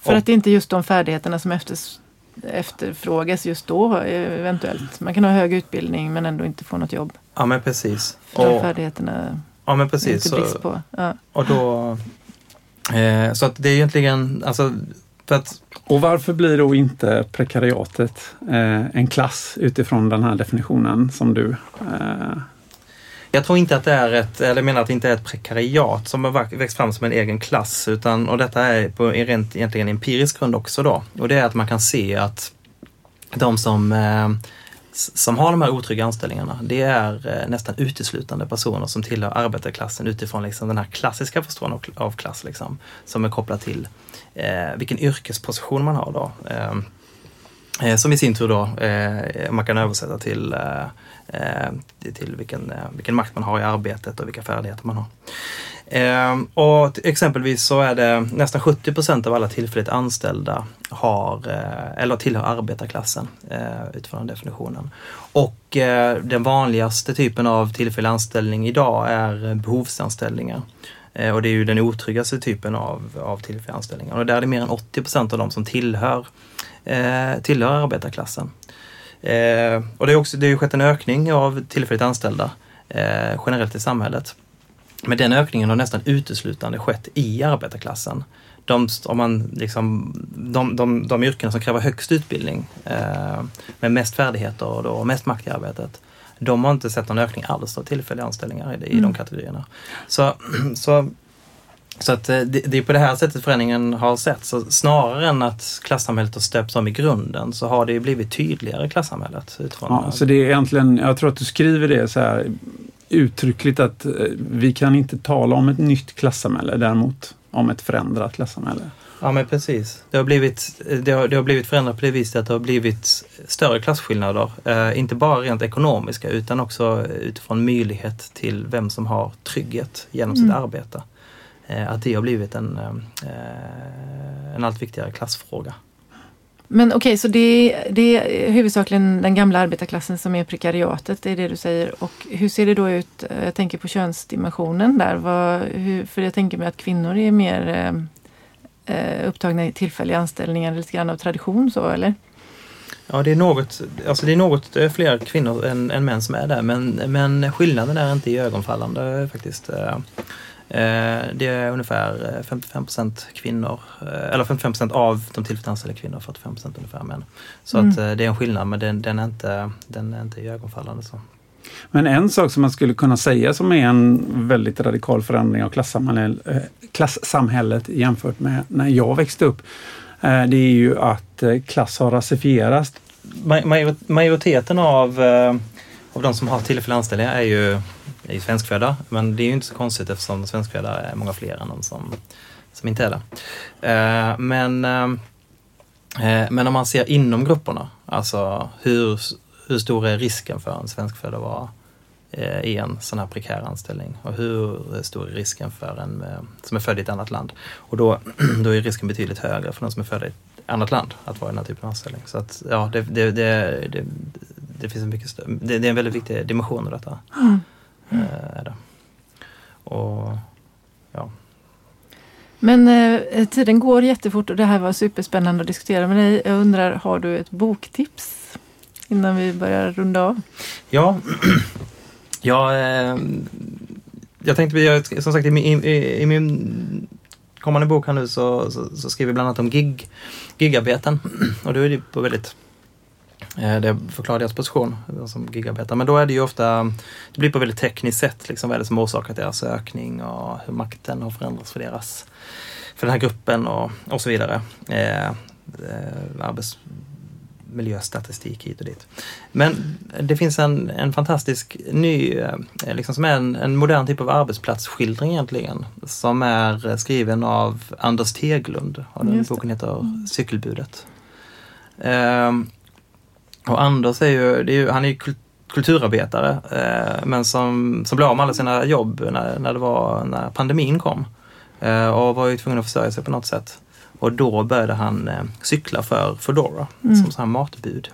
För att det är inte just de färdigheterna som efterfrågas just då eventuellt. Man kan ha hög utbildning men ändå inte få något jobb. Ja, men precis. För de färdigheterna är inte brist på. Ja. Och då... så att det är egentligen... Alltså, och varför blir då inte prekariatet en klass utifrån den här definitionen som du... Jag tror inte att det är ett prekariat som har växt fram som en egen klass, utan, och detta är på rent egentligen empirisk grund också då, och det är att man kan se att de som har de här otrygga anställningarna, det är nästan uteslutande personer som tillhör arbetarklassen utifrån liksom den här klassiska förståelsen av klass liksom, som är kopplad till vilken yrkesposition man har då. Som i sin tur då man kan översätta till vilken makt man har i arbetet och vilka färdigheter man har. Och exempelvis så är det nästan 70% av alla tillfälligt anställda eller tillhör arbetarklassen utifrån den definitionen. Och den vanligaste typen av tillfällig anställning idag är behovsanställningar. Och det är ju den otryggaste typen av tillfälliga anställningar. Och där är det mer än 80% av dem som tillhör arbetarklassen. Och det har ju skett en ökning av tillfälligt anställda generellt i samhället. Men den ökningen har nästan uteslutande skett i arbetarklassen. De yrken som kräver högst utbildning med mest färdigheter och mest makt i arbetet, de har inte sett någon ökning alls av tillfälliga anställningar i de kategorierna. Så att det är på det här sättet förändringen har sett. Så snarare än att klassamhället har stöpts om i grunden så har det blivit tydligare klassamhället. Så det är egentligen, jag tror att du skriver det så här uttryckligt, att vi kan inte tala om ett nytt klassamhälle, däremot om ett förändrat klassamhälle. Ja, men precis. Det har blivit förändrat på det viset att det har blivit större klasskillnader. Inte bara rent ekonomiska utan också utifrån möjlighet till vem som har trygghet genom sitt arbete. Att det har blivit en allt viktigare klassfråga. Men okej, så det är huvudsakligen den gamla arbetarklassen som är prekariatet, det är det du säger. Och hur ser det då ut, jag tänker på könsdimensionen där, för jag tänker mig att kvinnor är mer upptagna i tillfälliga anställningar, lite grann av tradition så, eller? Ja, det är något fler kvinnor än män som är där, men skillnaden är inte iögonfallande faktiskt. Det är ungefär 55% kvinnor, eller 55% av de tillfälligt anställda kvinnor, 45% ungefär män. Så att det är en skillnad, men den är inte iögonfallande så. Men en sak som man skulle kunna säga som är en väldigt radikal förändring av klassamhället jämfört med när jag växte upp, det är ju att klass har rasifierats. Majoriteten av de som har tillfälliga anställningar är ju i svenskfödda, men det är ju inte så konstigt eftersom svenskfödda är många fler än de som inte är det. Men om man ser inom grupperna, alltså hur stor är risken för en svenskfödda att vara i en sån här prekär anställning, och hur stor är risken för en som är född i ett annat land, och då är risken betydligt högre för de som är född i ett annat land att vara i den här typen av anställning. Så att, ja, det, det, det, det, det finns en mycket större, det är en väldigt viktig dimension av detta. Mm. Och ja. Men tiden går jättefort och det här var superspännande att diskutera med dig. Jag undrar, har du ett boktips innan vi börjar runda av? Ja, jag tänkte, som sagt, i min kommande bok här nu så skriver jag bland annat om gigarbeten. Och då är det på väldigt, det förklarar deras position som gigarbetare. Men då är det ju ofta, det blir på väldigt tekniskt sätt, liksom, vad är det som orsakat deras ökning och hur makten har förändrats för den här gruppen och så vidare. Arbetsmiljöstatistik hit och dit. Men det finns en fantastisk ny, liksom, som är en modern typ av arbetsplatsskildring egentligen, som är skriven av Anders Teglund. Och den boken heter Cykelbudet. Och Anders är ju kulturarbetare, men som blev av med alla sina jobb när pandemin kom, och var ju tvungen att försörja sig på något sätt. Och då började han cykla för Foodora, som sån här matbud.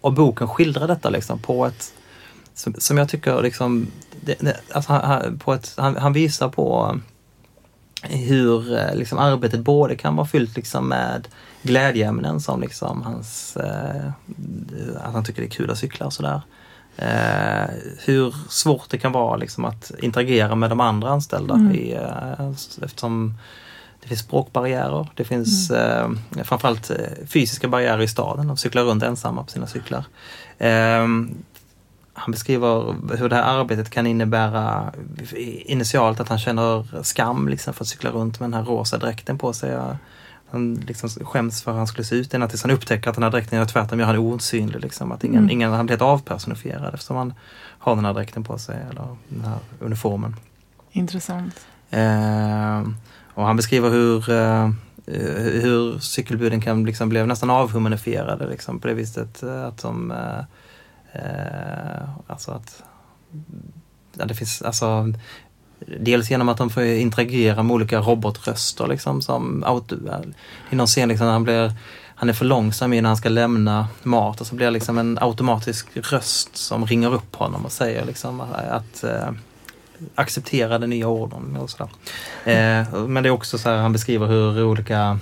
Och boken skildrar detta, liksom, på ett som jag tycker, liksom, alltså han visar på hur, liksom, arbetet både kan vara fyllt, liksom, med glädjeämnen som, liksom, att han tycker det är kul att cykla och sådär. Hur svårt det kan vara, liksom, att interagera med de andra anställda eftersom det finns språkbarriärer. Det finns framförallt fysiska barriärer i staden. De cyklar runt ensamma på sina cyklar. Han beskriver hur det här arbetet kan innebära initialt att han känner skam, liksom, för att cykla runt med den här rosa dräkten på sig. Han, liksom, skäms för att han skulle se ut innan tills han upptäcker att den här dräkten är tvärtom, gör han osynlig, liksom, att ingen han blir avpersonifierad eftersom han har den här dräkten på sig, eller den här uniformen. Intressant. Och han beskriver hur cykelbuden kan, liksom, bli nästan avhumanifierade, liksom, på det viset att de alltså att det finns, alltså, dels genom att de får interagera med olika robotröster, liksom, som i någon scen, liksom, han är för långsam innan han ska lämna mat, och så blir det, liksom, en automatisk röst som ringer upp honom och säger, liksom, att acceptera den nya ordern och sådär. Men det är också så här, han beskriver hur olika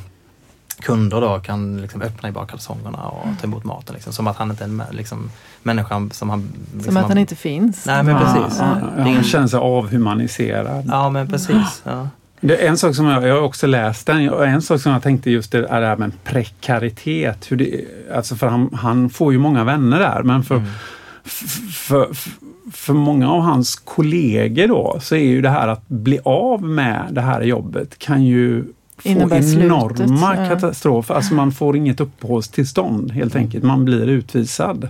kunder då kan, liksom, öppna i bara kalsongerna och ta emot maten, liksom, som att han inte är en, liksom, människa som han... Liksom, som att han inte finns. Nej, men precis. Han känns så avhumaniserad. Ja, men precis. Ja. Det är en sak som jag har också läst den, en sak som jag tänkte just det är det här med prekaritet. Hur det, alltså, för han får ju många vänner där, men för många av hans kollegor då, så är ju det här att bli av med det här jobbet kan ju innebär enorma katastrofer. Alltså man får inget uppehållstillstånd helt enkelt. Man blir utvisad.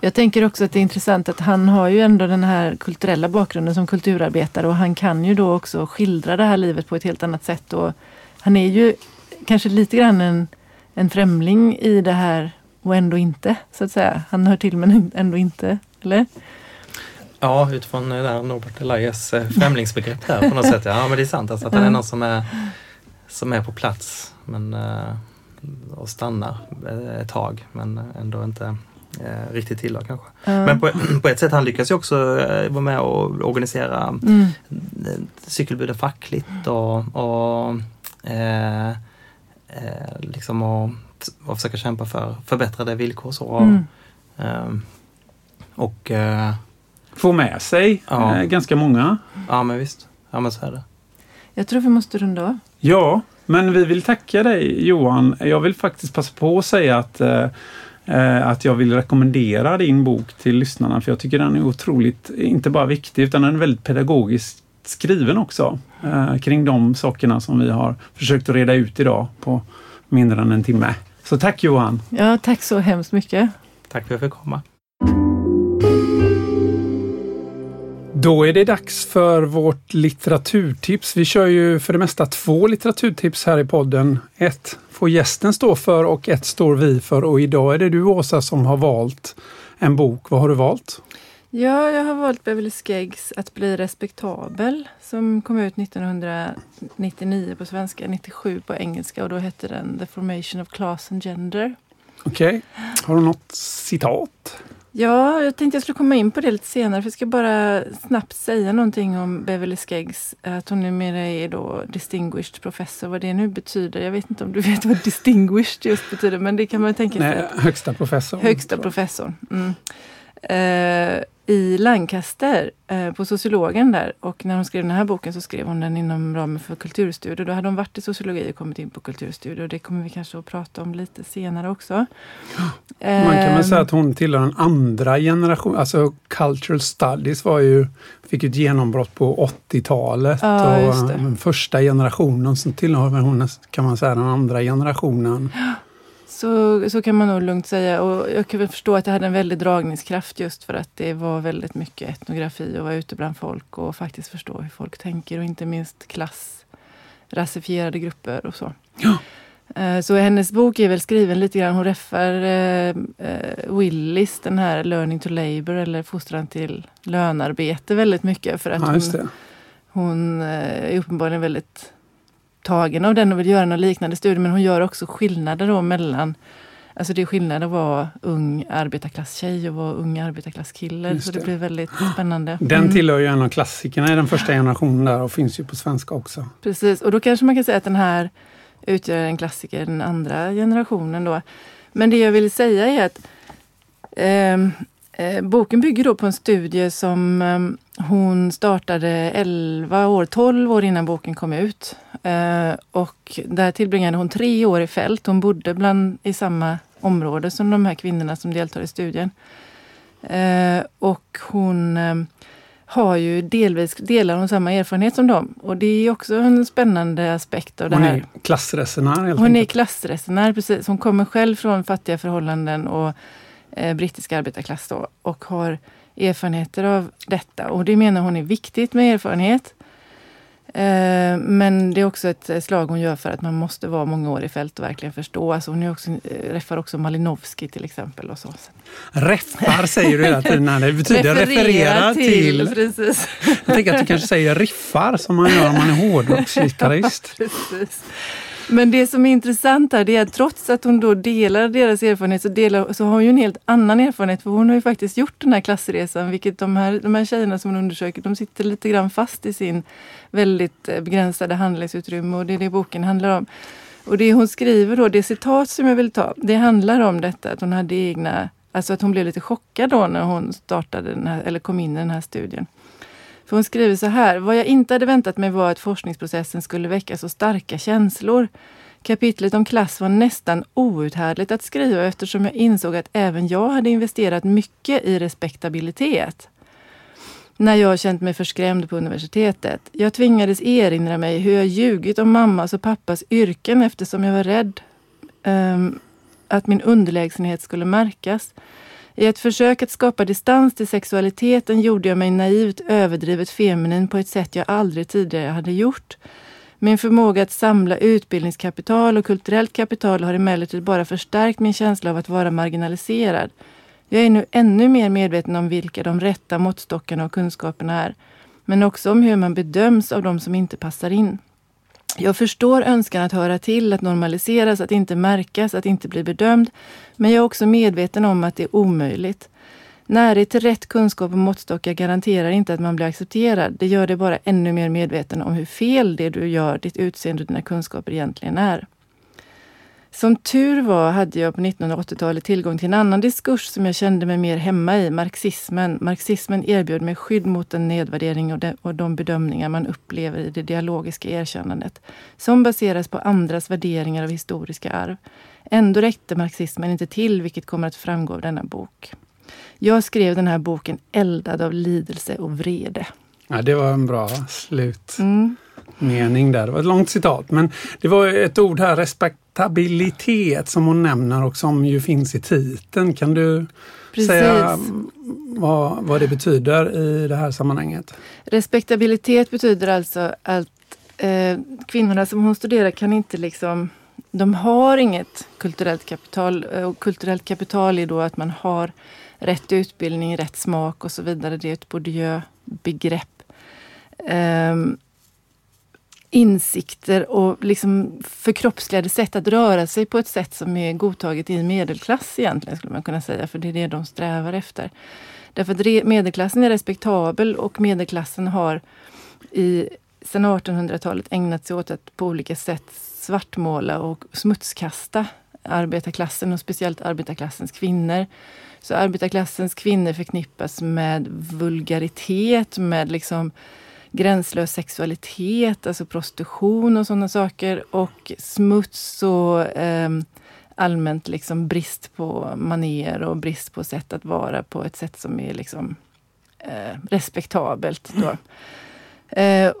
Jag tänker också att det är intressant att han har ju ändå den här kulturella bakgrunden som kulturarbetare, och han kan ju då också skildra det här livet på ett helt annat sätt, och han är ju kanske lite grann en främling i det här, och ändå inte, så att säga. Han hör till men ändå inte, eller? Ja, utifrån det här Norbert Lajers främlingsbegrepp här på något sätt. Ja, men det är sant, alltså, att han är någon som är på plats, men, och stannar ett tag, men ändå inte riktigt till kanske. Men på ett sätt han lyckas ju också vara med och organisera cykelbuden fackligt liksom och försöka kämpa för förbättrade villkor så. Och få med sig ganska många. Ja, men visst. Ja, men så är det. Jag tror vi måste runda av. Ja, men vi vill tacka dig, Johan. Jag vill faktiskt passa på att säga att jag vill rekommendera din bok till lyssnarna, för jag tycker den är otroligt, inte bara viktig, utan den är väldigt pedagogiskt skriven också, kring de sakerna som vi har försökt att reda ut idag på mindre än en timme. Så tack, Johan. Ja, tack så hemskt mycket. Tack för att jag fick komma. Då är det dags för vårt litteraturtips. Vi kör ju för det mesta 2 litteraturtips här i podden. 1 får gästen stå för och 1 står vi för. Och idag är det du, Åsa, som har valt en bok. Vad har du valt? Ja, jag har valt Beverly Skeggs Att bli respektabel, som kom ut 1999 på svenska, 97 på engelska, och då hette den The Formation of Class and Gender. Okej. Har du något citat? Ja, jag tänkte jag skulle komma in på det lite senare. För jag ska bara snabbt säga någonting om Beverly Skeggs. Att hon numera är då distinguished professor. Vad det nu betyder. Jag vet inte om du vet vad distinguished just betyder. Men det kan man tänka sig. Nej, högsta professor. Högsta professor. Mm. I Lancaster på sociologen där, och när hon skrev den här boken så skrev hon den inom ramen för kulturstudier. Då hade hon varit i sociologi och kommit in på kulturstudier, och det kommer vi kanske att prata om lite senare också. Man kan väl säga att hon tillhör en andra generation, alltså cultural studies var ju, fick ett genombrott på 80-talet, och den första generationen som tillhör hon, kan man säga, den andra generationen. Så kan man nog lugnt säga, och jag kan väl förstå att jag hade en väldig dragningskraft just för att det var väldigt mycket etnografi och var ute bland folk och faktiskt förstå hur folk tänker, och inte minst klass, rasifierade grupper och så. Ja. Så hennes bok är väl skriven lite grann, hon räffar Willis, den här Learning to Labor eller fostran till lönarbete väldigt mycket, för att hon är uppenbarligen väldigt tagen av den och vill göra någon liknande studie, men hon gör också skillnader då mellan, alltså det är skillnader att vara ung arbetarklasstjej och vara ung arbetarklasskille, så det blir väldigt spännande. Den tillhör ju en av klassikerna i den första generationen där, och finns ju på svenska också. Precis, och då kanske man kan säga att den här utgör en klassiker den andra generationen då. Men det jag vill säga är att boken bygger då på en studie som hon startade 12 år innan boken kom ut. Och där tillbringade hon 3 år i fält. Hon bodde i samma område som de här kvinnorna som deltar i studien. Och hon har ju delar hon samma erfarenhet som dem. Och det är också en spännande aspekt av det här. Hon är klassresenär helt enkelt. Hon är klassresenär, precis. Hon kommer själv från fattiga förhållanden och brittiska arbetarklass då, och har erfarenheter av detta, och det menar hon är viktigt med erfarenhet, men det är också ett slag hon gör för att man måste vara många år i fält och verkligen förstå, alltså hon räffar också Malinowski till exempel och så. Räffar säger du hela tiden, det betyder referera till. Precis. Jag tänker att du kanske säger riffar som man gör om man är hårdrocksgitarrist. Ja, precis. Men det som är intressant här, det är att trots att hon då delar deras erfarenhet så har hon ju en helt annan erfarenhet, för hon har ju faktiskt gjort den här klassresan, vilket de här tjejerna som hon undersöker, de sitter lite grann fast i sin väldigt begränsade handlingsutrymme, och det är det boken handlar om. Och det hon skriver då, det citat som jag vill ta, det handlar om detta att hon hade egna, alltså att hon blev lite chockad då när hon startade den här, eller kom in i den här studien. För hon skriver så här: vad jag inte hade väntat mig var att forskningsprocessen skulle väcka så starka känslor. Kapitlet om klass var nästan outhärdligt att skriva, eftersom jag insåg att även jag hade investerat mycket i respektabilitet. När jag känt mig förskrämd på universitetet. Jag tvingades erinra mig hur jag ljugit om mammas och pappas yrken, eftersom jag var rädd att min underlägsenhet skulle märkas. I ett försök att skapa distans till sexualiteten gjorde jag mig naivt överdrivet feminin på ett sätt jag aldrig tidigare hade gjort. Min förmåga att samla utbildningskapital och kulturellt kapital har emellertid bara förstärkt min känsla av att vara marginaliserad. Jag är nu ännu mer medveten om vilka de rätta måttstockarna och kunskaperna är, men också om hur man bedöms av de som inte passar in. Jag förstår önskan att höra till, att normaliseras, att inte märkas, att inte bli bedömd. Men jag är också medveten om att det är omöjligt. Närhet till rätt kunskap och måttstockar garanterar inte att man blir accepterad. Det gör det bara ännu mer medveten om hur fel det du gör, ditt utseende och dina kunskaper egentligen är. Som tur var hade jag på 1980-talet tillgång till en annan diskurs som jag kände mig mer hemma i, marxismen. Marxismen erbjöd mig skydd mot den nedvärdering och de bedömningar man upplever i det dialogiska erkännandet, som baseras på andras värderingar av historiska arv. Ändå räckte marxismen inte till, vilket kommer att framgå av denna bok. Jag skrev den här boken eldad av lidelse och vrede. Ja, det var en bra slutmening där. Det var ett långt citat, men det var ett ord här, respektabilitet, som hon nämner och som ju finns i titeln. Kan du säga vad det betyder i det här sammanhanget? Respektabilitet betyder alltså att kvinnorna som hon studerar kan inte liksom, de har inget kulturellt kapital, och kulturellt kapital är då att man har rätt utbildning, rätt smak och så vidare. Det är ett Bourdieu-begrepp. insikter och liksom förkroppsligade sätt att röra sig på ett sätt som är godtaget i medelklass egentligen, skulle man kunna säga, för det är det de strävar efter. Därför att medelklassen är respektabel och medelklassen har sedan 1800-talet ägnat sig åt att på olika sätt svartmåla och smutskasta arbetarklassen och speciellt arbetarklassens kvinnor. Så arbetarklassens kvinnor förknippas med vulgaritet, med liksom gränslös sexualitet, alltså prostitution och sådana saker, och smuts och allmänt liksom brist på manér och brist på sätt att vara på ett sätt som är liksom respektabelt då.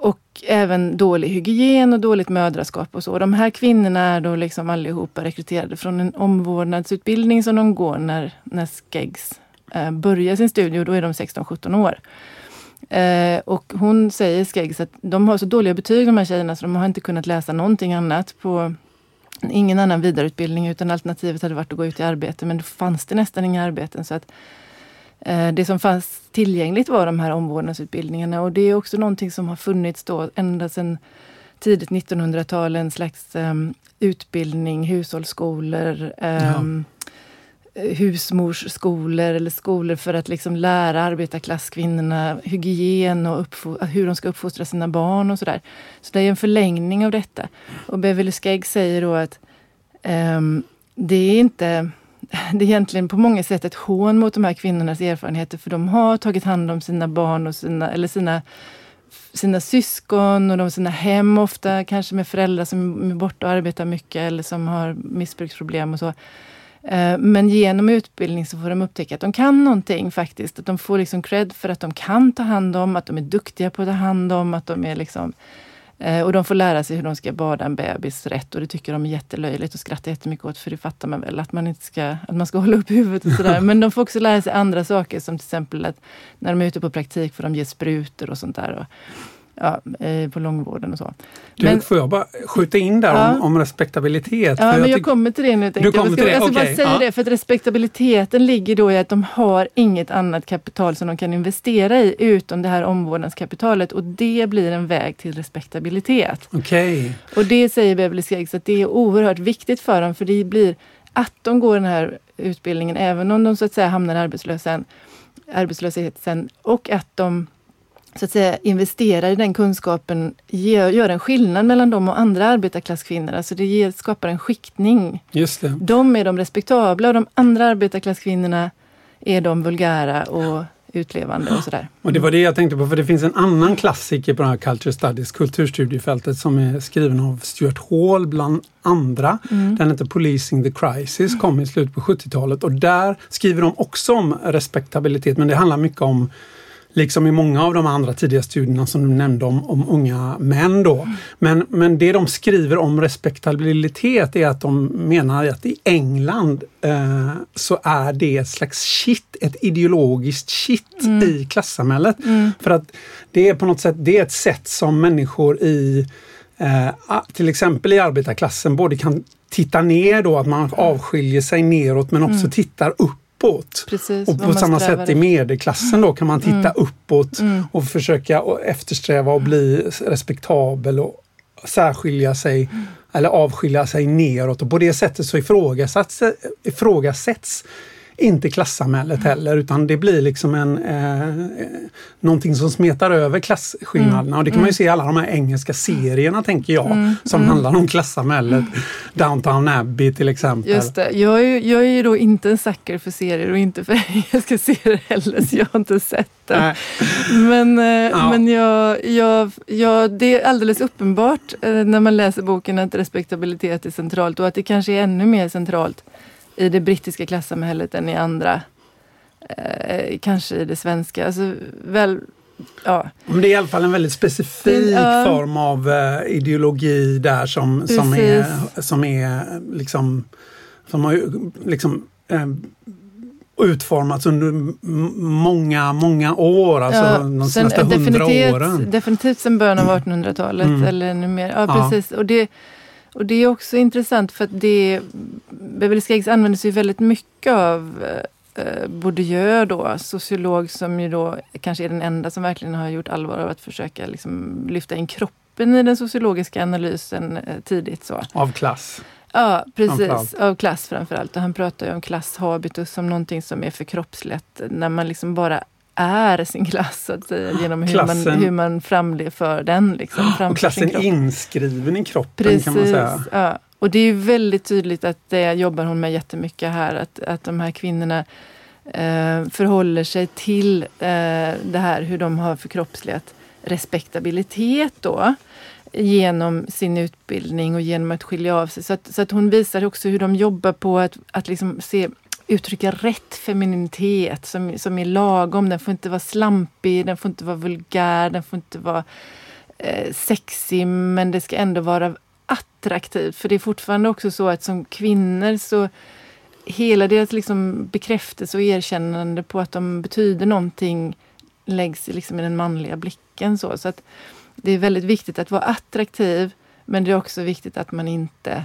Och även dålig hygien och dåligt mödraskap och så. De här kvinnorna är då liksom allihopa rekryterade från en omvårdnadsutbildning som de går när Skeggs börjar sin studie, och då är de 16-17 år. Och hon säger, Skeggs, att de har så dåliga betyg, de här tjejerna, så de har inte kunnat läsa någonting annat på ingen annan vidareutbildning, utan alternativet hade varit att gå ut i arbete, men då fanns det nästan inga arbeten, så att det som fanns tillgängligt var de här omvårdnadsutbildningarna, och det är också någonting som har funnits då ända sedan tidigt 1900-tal, en slags utbildning, hushållsskolor, husmorsskolor eller skolor för att liksom lära arbetarklasskvinnorna hygien och hur de ska uppfostra sina barn och sådär. Så det är en förlängning av detta. Och Beverly Skeggs säger då att det är egentligen på många sätt ett hån mot de här kvinnornas erfarenheter, för de har tagit hand om sina barn och sina syskon och sina hem, ofta kanske med föräldrar som är borta och arbetar mycket eller som har missbruksproblem och så. Men genom utbildning så får de upptäcka att de kan någonting faktiskt, att de får liksom cred för att de kan ta hand om, att de är duktiga på att ta hand om, att de är liksom, och de får lära sig hur de ska bada en bebis rätt, och det tycker de är jättelöjligt och skrattar jättemycket åt, för det fattar man väl, att man inte ska, att man ska hålla upp huvudet och sådär, men de får också lära sig andra saker, som till exempel att när de är ute på praktik får de ge sprutor och sånt där, och ja, på långvården och så. Men får jag bara skjuta in där om respektabilitet? Ja, för men jag kommer till det nu. Jag ska bara säga det, för att respektabiliteten ligger då i att de har inget annat kapital som de kan investera i utom det här omvårdnadskapitalet, och det blir en väg till respektabilitet. Okej. Och det säger Beverly Skeggs att det är oerhört viktigt för dem, för det blir att de går den här utbildningen, även om de så att säga hamnar i arbetslösheten, och att de så att säga investerar i den kunskapen, gör en skillnad mellan dem och andra arbetarklasskvinnor. Alltså det skapar en skiktning. Just det. De är de respektabla, och de andra arbetarklasskvinnorna är de vulgära och utlevande och sådär. Och det var det jag tänkte på, för det finns en annan klassiker på det här Culture Studies, kulturstudiefältet, som är skriven av Stuart Hall bland andra. Den heter Policing the Crisis, kom i slutet på 70-talet, och där skriver de också om respektabilitet, men det handlar mycket om, liksom i många av de andra tidiga studierna som du nämnde, om unga män då. Men det de skriver om respektabilitet är att de menar att i England så är det ett slags shit, ett ideologiskt shit i klassamhället. För att det är på något sätt, det är ett sätt som människor i till exempel i arbetarklassen både kan titta ner då, att man avskiljer sig neråt, men också tittar upp. Precis, och på samma sätt i medelklassen då kan man titta uppåt och försöka eftersträva och bli respektabel och särskilja sig eller avskilja sig neråt, och på det sättet så ifrågasätts inte klassamhället heller, utan det blir liksom någonting som smetar över klasskillnaderna, och det kan man ju se i alla de här engelska serierna, tänker jag, som handlar om klassamhället, Downton Abbey till exempel. Just det, jag är ju då inte en sucker för serier och inte för engelska serier heller, så jag har inte sett det. Men det är alldeles uppenbart när man läser boken att respektabilitet är centralt, och att det kanske är ännu mer centralt i det brittiska klassamhället än i andra, kanske i det svenska. Alltså, men det är i alla fall en väldigt specifik form av ideologi där som har utformats under många år, alltså de nästa 100 åren. Definitivt sedan början av 1800-talet eller numera. Ja, precis. Och det är också intressant, för att Beverly Skeggs använder sig väldigt mycket av Bourdieu då, sociolog som ju då kanske är den enda som verkligen har gjort allvar av att försöka liksom lyfta in kroppen uppen i den sociologiska analysen tidigt. Så. Av klass. Ja, precis. Av klass framförallt. Och han pratar ju om klasshabitus som någonting som är förkroppsligt. När man liksom bara är sin klass, så att säga, genom hur man framför den. Liksom, och klassen är inskriven i kroppen, precis, kan man säga. Ja. Och det är ju väldigt tydligt att det jobbar hon med jättemycket här. Att de här kvinnorna förhåller sig till det här, hur de har förkroppsligat respektabilitet då, genom sin utbildning och genom att skilja av sig. Så att hon visar också hur de jobbar på att liksom se, uttrycka rätt femininitet som är lagom. Den får inte vara slampig, den får inte vara vulgär, den får inte vara sexig, men det ska ändå vara attraktivt. För det är fortfarande också så att som kvinnor så hela deras liksom bekräftelse och erkännande på att de betyder någonting läggs liksom i den manliga blicken. Så att det är väldigt viktigt att vara attraktiv, men det är också viktigt att man inte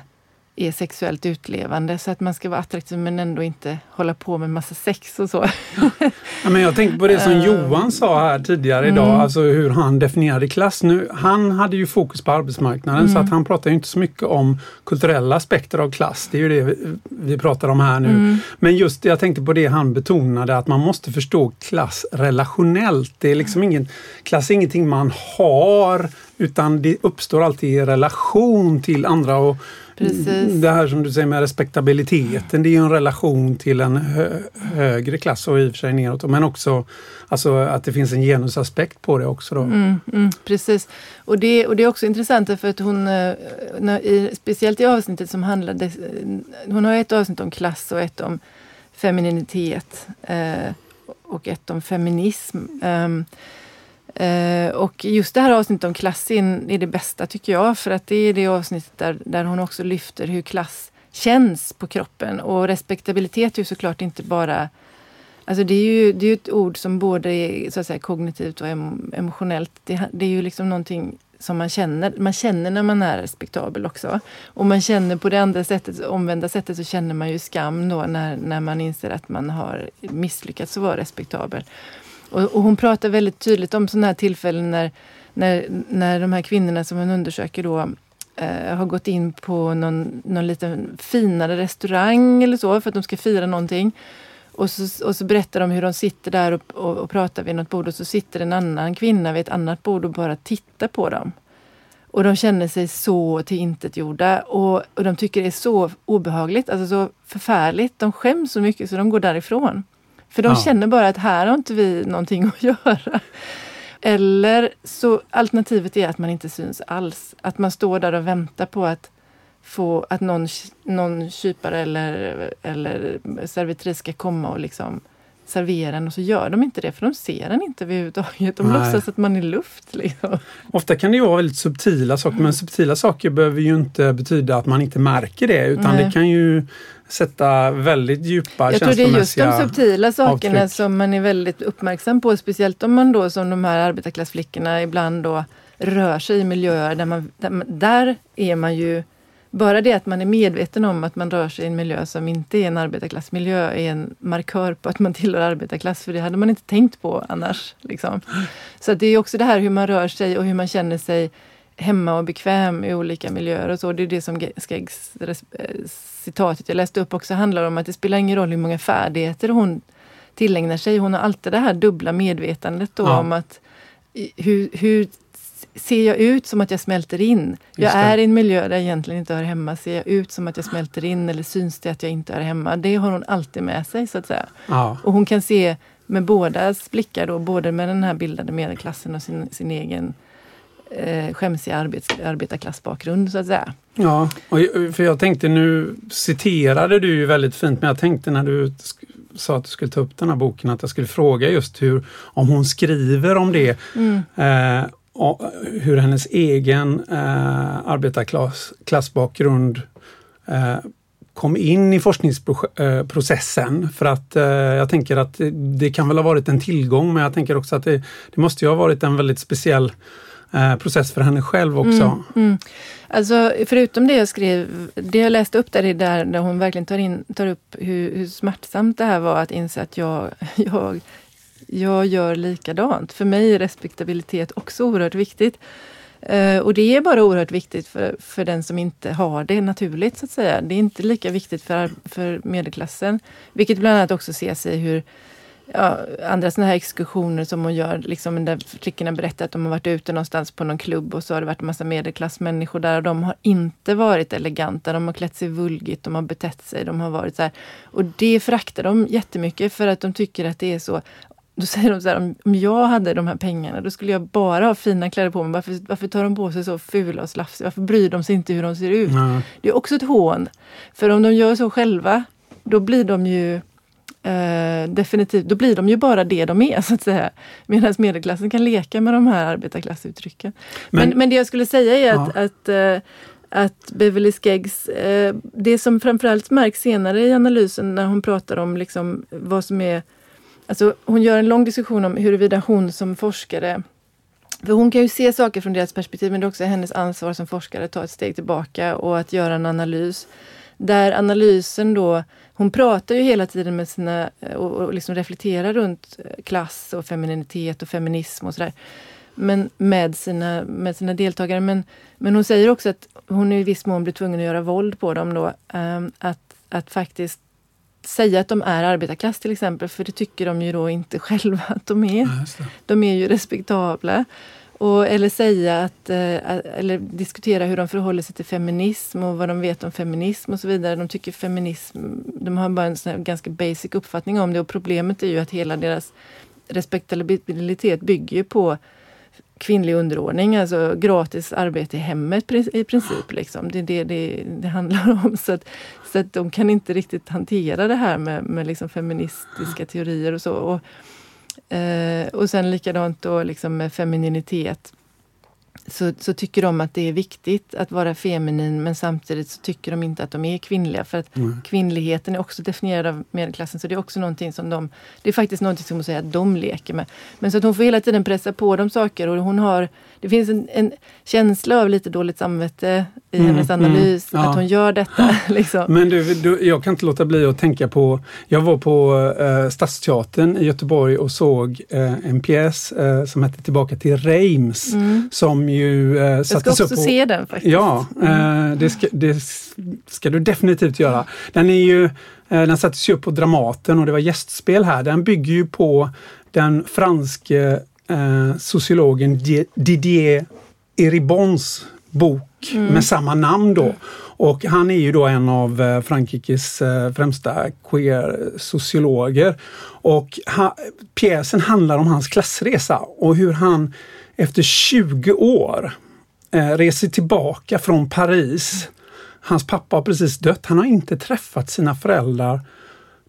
är sexuellt utlevande, så att man ska vara attraktiv men ändå inte hålla på med massa sex och så. Ja, men jag tänkte på det som Johan sa här tidigare idag, alltså hur han definierade klass. Nu, han hade ju fokus på arbetsmarknaden, så att han pratade ju inte så mycket om kulturella aspekter av klass. Det är ju det vi pratar om här nu. Men just jag tänkte på det han betonade, att man måste förstå klass relationellt. Det är liksom klass är ingenting man har, utan det uppstår alltid i relation till andra. Och precis. Det här som du säger med respektabiliteten, det är ju en relation till en högre klass och i och för sig neråt. Men också alltså, att det finns en genusaspekt på det också. Då. Precis. Och det är också intressant, för att hon, speciellt i avsnittet som handlade, hon har ett avsnitt om klass och ett om femininitet och ett om feminism. Och just det här avsnittet om klass är det bästa, tycker jag, för att det är det avsnittet där hon också lyfter hur klass känns på kroppen. Och respektabilitet är ju såklart inte bara, alltså det är ju ett ord som både är så att säga kognitivt och emotionellt. Det är ju liksom någonting som man känner när man är respektabel också. Och man känner på det andra sättet, omvända sättet, så känner man ju skam då när man inser att man har misslyckats att vara respektabel. Och hon pratar väldigt tydligt om sådana här tillfällen när de här kvinnorna som hon undersöker då har gått in på någon liten finare restaurang eller så, för att de ska fira någonting. Och så berättar de hur de sitter där och pratar vid något bord, och så sitter en annan kvinna vid ett annat bord och bara tittar på dem. Och de känner sig så tillintetgjorda, och de tycker det är så obehagligt, alltså så förfärligt. De skäms så mycket så de går därifrån. För de känner bara att här har inte vi någonting att göra. Eller så alternativet är att man inte syns alls. Att man står där och väntar på att få att någon kypare eller servitris ska komma och liksom servera den, och så gör de inte det, för de ser den inte överhuvudtaget. De låtsas att man är luft. Liksom. Ofta kan det ju vara väldigt subtila saker, men subtila saker behöver ju inte betyda att man inte märker det, utan det kan ju sätta väldigt djupa känslomässiga avtryck. Jag tror det är just de subtila sakerna som man är väldigt uppmärksam på, speciellt om man då som de här arbetarklassflickorna ibland då rör sig i miljöer där är man ju, bara det att man är medveten om att man rör sig i en miljö som inte är en arbetarklassmiljö är en markör på att man tillhör arbetarklass, för det hade man inte tänkt på annars. Liksom. Så att det är också det här hur man rör sig och hur man känner sig hemma och bekväm i olika miljöer och så. Det är det som Skeggs citatet jag läste upp också handlar om, att det spelar ingen roll hur många färdigheter hon tillägnar sig. Hon har alltid det här dubbla medvetandet då om att hur ser jag ut som att jag smälter in? Jag är i en miljö där jag egentligen inte hör hemma. Ser jag ut som att jag smälter in, eller syns det att jag inte hör hemma? Det har hon alltid med sig, så att säga. Ja. Och hon kan se med bådas blickar då, både med den här bildade medelklassen och sin egen skämsiga arbetarklassbakgrund, så att säga. Ja, och för jag tänkte, nu citerade du ju väldigt fint, men jag tänkte när du sa att du skulle ta upp den här boken att jag skulle fråga just hur, om hon skriver om det. Hur hennes egen arbetarklassbakgrund kom in i forskningsprocessen. För att jag tänker att det kan väl ha varit en tillgång, men jag tänker också att det måste ju ha varit en väldigt speciell process för henne själv också. Alltså, förutom det jag skrev, det jag läste upp där är där hon verkligen tar upp hur smärtsamt det här var att inse att jag gör likadant. För mig är respektabilitet också oerhört viktigt. Och det är bara oerhört viktigt för den som inte har det naturligt, så att säga. Det är inte lika viktigt för medelklassen, vilket bland annat också ses i hur andra sådana här exkursioner som hon gör, liksom där flickorna berättar att de har varit ute någonstans på någon klubb och så har det varit en massa medelklassmänniskor där och de har inte varit eleganta, de har klätt sig vulgigt, de har betett sig, de har varit så här. Och det föraktar de jättemycket för att de tycker att det är så. Då säger de så här, om jag hade de här pengarna då skulle jag bara ha fina kläder på mig. Varför tar de på sig så fula och slafsiga? Varför bryr de sig inte hur de ser ut? Mm. Det är också ett hån. För om de gör så själva, då blir de ju definitivt, då blir de ju bara det de är, så att säga. Medan medelklassen kan leka med de här arbetarklassuttrycken. Men det jag skulle säga är att Beverly Skeggs, det som framförallt märks senare i analysen när hon pratar om liksom vad som är, alltså hon gör en lång diskussion om huruvida hon som forskare, för hon kan ju se saker från deras perspektiv, men det är också hennes ansvar som forskare att ta ett steg tillbaka och att göra en analys. Där analysen då, hon pratar ju hela tiden med sina, och liksom reflekterar runt klass och femininitet och feminism och sådär. Men med sina deltagare. Men hon säger också att hon i viss mån blir tvungen att göra våld på dem då. Att faktiskt säga att de är arbetarklass till exempel, för det tycker de ju då inte själva att de är. De är ju respektabla. Eller säga att, eller diskutera hur de förhåller sig till feminism och vad de vet om feminism och så vidare. De tycker feminism, de har bara en sån här ganska basic uppfattning om det, och problemet är ju att hela deras respektabilitet bygger ju på kvinnlig underordning, alltså gratis arbete i hemmet i princip liksom. Det är det handlar om, så att de kan inte riktigt hantera det här med liksom feministiska teorier och så. Och sen likadant då liksom med femininitet, så tycker de att det är viktigt att vara feminin, men samtidigt så tycker de inte att de är kvinnliga, för att kvinnligheten är också definierad av medelklassen, så det är också någonting som det är faktiskt någonting som hon säger att de leker med. Men så att hon får hela tiden pressa på dem saker, och det finns en känsla av lite dåligt samvete i hennes analys, att hon gör detta liksom. Men du, jag kan inte låta bli att tänka på, jag var på Stadsteatern i Göteborg och såg en pjäs som hette Tillbaka till Reims, som ju sattes upp. Jag ska också se den faktiskt. Ja, det ska du definitivt göra. Den är ju, den sattes ju upp på Dramaten och det var gästspel här. Den bygger ju på den franske sociologen Didier Eribons bok med samma namn då. Och han är ju då en av Frankrikes främsta queer-sociologer. Och pjäsen handlar om hans klassresa och hur han efter 20 år reser tillbaka från Paris. Hans pappa har precis dött. Han har inte träffat sina föräldrar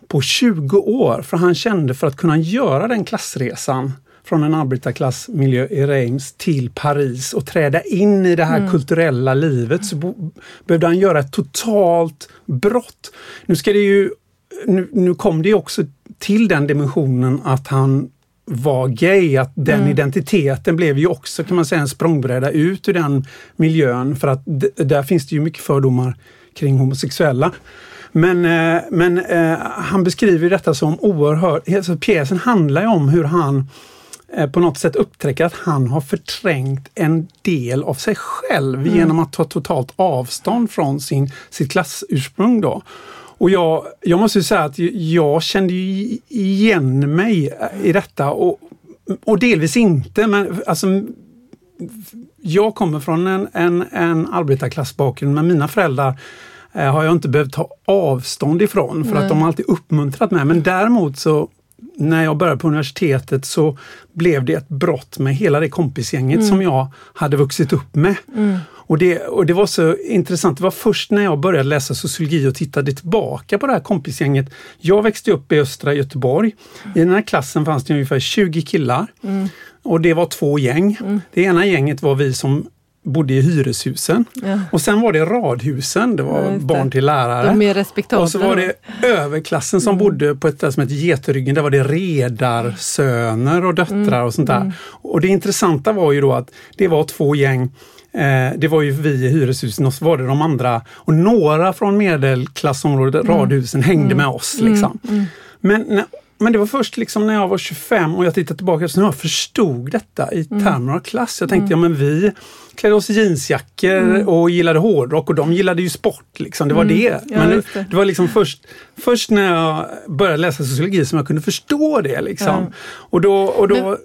på 20 år. För han kände, för att kunna göra den klassresan från en arbetarklassmiljö i Reims till Paris och träda in i det här kulturella livet, så behövde han göra ett totalt brott. Nu kom det ju också till den dimensionen att han var gay, att den identiteten blev ju också, kan man säga, en språngbräda ut ur den miljön, för att där finns det ju mycket fördomar kring homosexuella. Men han beskriver detta som oerhört, alltså pjäsen handlar ju om hur han på något sätt upptäcker att han har förträngt en del av sig själv genom att ta totalt avstånd från sitt klassursprung då. Och jag måste ju säga att jag kände ju igen mig i detta, och delvis inte, men alltså, jag kommer från en arbetarklassbakgrund, men mina föräldrar har jag inte behövt ta avstånd ifrån, för att de har alltid uppmuntrat mig. Men däremot så, när jag började på universitetet, så blev det ett brott med hela det kompisgänget som jag hade vuxit upp med. Och det var så intressant. Det var först när jag började läsa sociologi och tittade tillbaka på det här kompisgänget. Jag växte upp i östra Göteborg. I den här klassen fanns det ungefär 20 killar. Och det var två gäng. Det ena gänget var vi som bodde i hyreshusen. Ja. Och sen var det radhusen. Det var barn till lärare. De är respektabla. Och så var det överklassen som bodde på ett som heter Geteryggen. Där var det redarsöner och döttrar och sånt där. Och det intressanta var ju då att det var två gäng. Det var ju vi i hyreshusen och så var det de andra. Och några från medelklassområdet, radhusen, hängde med oss liksom. Men Men det var först liksom när jag var 25 och jag tittade tillbaka så jag förstod detta i termer av klass. Jag tänkte, ja men vi klädde oss i jeansjackor och gillade hårdrock och de gillade ju sport liksom. Det var det. Ja, men det var liksom först när jag började läsa sociologi som jag kunde förstå det liksom. Ja. Och då.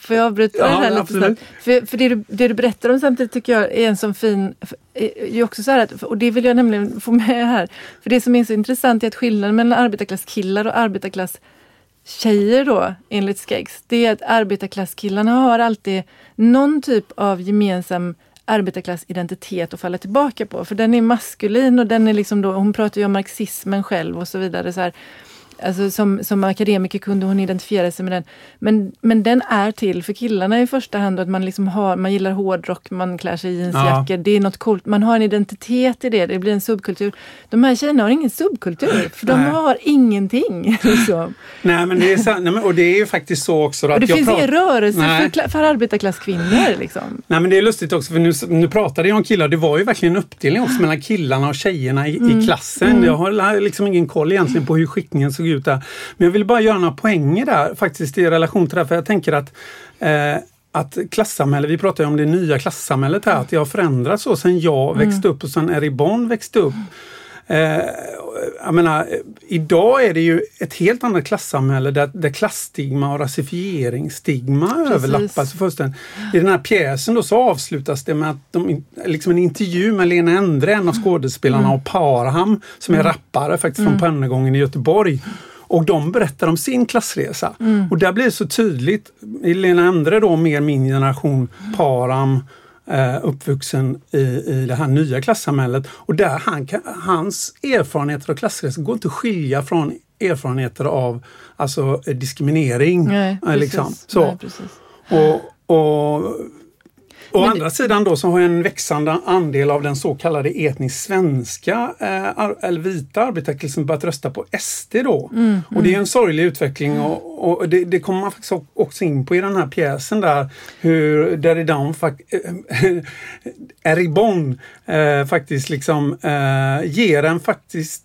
Får jag avbryta det här lite snabbt? För det du berättar om samtidigt tycker jag är en sån fin... Är också så här att, och det vill jag nämligen få med här. För det som är så intressant är att skillnaden mellan arbetarklasskillar och arbetarklasstjejer då, enligt Skeggs, det är att arbetarklasskillarna har alltid någon typ av gemensam arbetarklassidentitet att falla tillbaka på. För den är maskulin och den är liksom då... Hon pratar ju om marxismen själv och så vidare så här. Alltså som akademiker kunde hon identifiera sig med den. Men den är till för killarna i första hand. Att man, liksom har, man gillar hårdrock, man klär sig i jeansjackor. Det är något coolt. Man har en identitet i det. Det blir en subkultur. De här tjejerna har ingen subkultur. För de har ingenting. Liksom. Nej, men det är sant. Nej, men, och det är ju faktiskt så också. Att och det finns ingen rörelse för arbetarklasskvinnor. Liksom. Nej, men det är lustigt också. För nu pratade jag om killar. Det var ju verkligen en uppdelning också mellan killarna och tjejerna i klassen. Jag har liksom ingen koll egentligen på hur skickningen såg ut där. Men jag vill bara göra några poänger där faktiskt i relation till det här, för jag tänker att att klassamhället, vi pratar ju om det nya klassamhället här, att det har förändrats så sen jag växte upp och sen Eribon växte upp. Jag menar, idag är det ju ett helt annat klassamhälle där klasstigma och rasifieringsstigma överlappas. I den här pjäsen då så avslutas det med att liksom en intervju med Lena Endre, en av skådespelarna och Parham som är rappare faktiskt från Pönnegången i Göteborg. Och de berättar om sin klassresa. Och där blir det så tydligt, Lena Endre då mer min generation, Parham uppvuxen i det här nya klassamhället, och där hans erfarenheter av klassresor går inte att skilja från erfarenheter av alltså diskriminering. Nej, liksom. Precis. Så. Nej, precis. Å andra sidan då så har en växande andel av den så kallade etniskt svenska eller vita arbetarklassen börjat rösta på SD då. Och det är en sorglig utveckling och det kommer man faktiskt också in på i den här pjäsen där hur Eribon faktiskt liksom ger en faktiskt...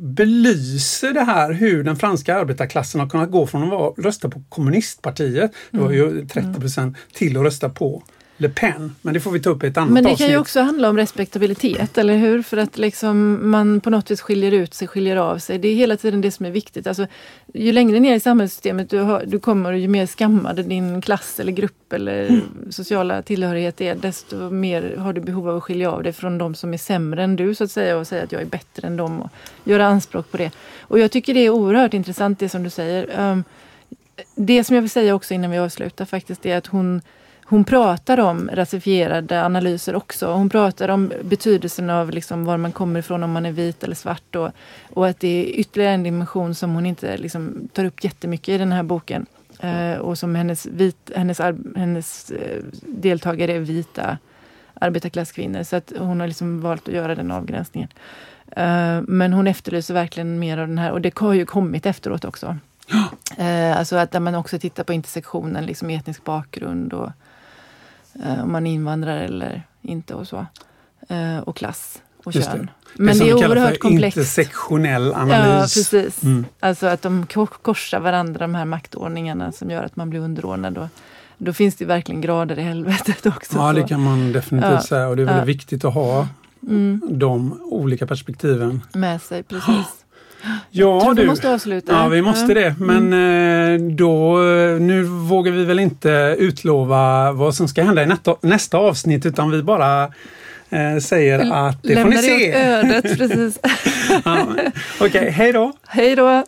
belyser det här hur den franska arbetarklassen har kunnat gå från att rösta på kommunistpartiet, det var ju 30%, till att rösta på Le Pen, men det får vi ta upp i ett annat avsnitt. Men det kan ju också handla om respektabilitet, eller hur? För att liksom man på något vis skiljer ut sig, skiljer av sig. Det är hela tiden det som är viktigt. Alltså, ju längre ner i samhällssystemet du kommer, ju mer skammad din klass eller grupp eller sociala tillhörighet är, desto mer har du behov av att skilja av dig från de som är sämre än du, så att säga, och säga att jag är bättre än dem och göra anspråk på det. Och jag tycker det är oerhört intressant det som du säger. Det som jag vill säga också innan vi avslutar faktiskt är att hon pratar om rasifierade analyser också. Hon pratar om betydelsen av liksom var man kommer ifrån, om man är vit eller svart. Och att det är ytterligare en dimension som hon inte liksom tar upp jättemycket i den här boken. Och som hennes deltagare är vita arbetarklasskvinnor. Så att hon har liksom valt att göra den avgränsningen. Men hon efterlyser verkligen mer av den här. Och det har ju kommit efteråt också. Alltså att man också tittar på intersektionen, liksom etnisk bakgrund och om man invandrar eller inte och så. Och klass och kön. Det men det är oerhört komplext. Intersektionell analys. Ja, precis. Alltså att de korsar varandra, de här maktordningarna som gör att man blir underordnad. Då finns det verkligen grader i helvetet också. Ja, så. Det kan man definitivt säga. Och det är väldigt viktigt att ha de olika perspektiven. Med sig, precis. Ja, vi måste avsluta. Ja, vi måste det. Men då, nu vågar vi väl inte utlova vad som ska hända i nästa avsnitt, utan vi bara säger att det får ni se. Lämnar det åt ödet, precis. Ja, okej, hej då. Hej då.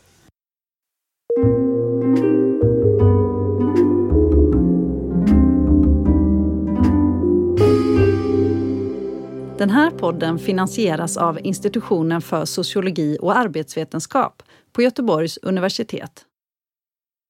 Den här podden finansieras av Institutionen för sociologi och arbetsvetenskap på Göteborgs universitet.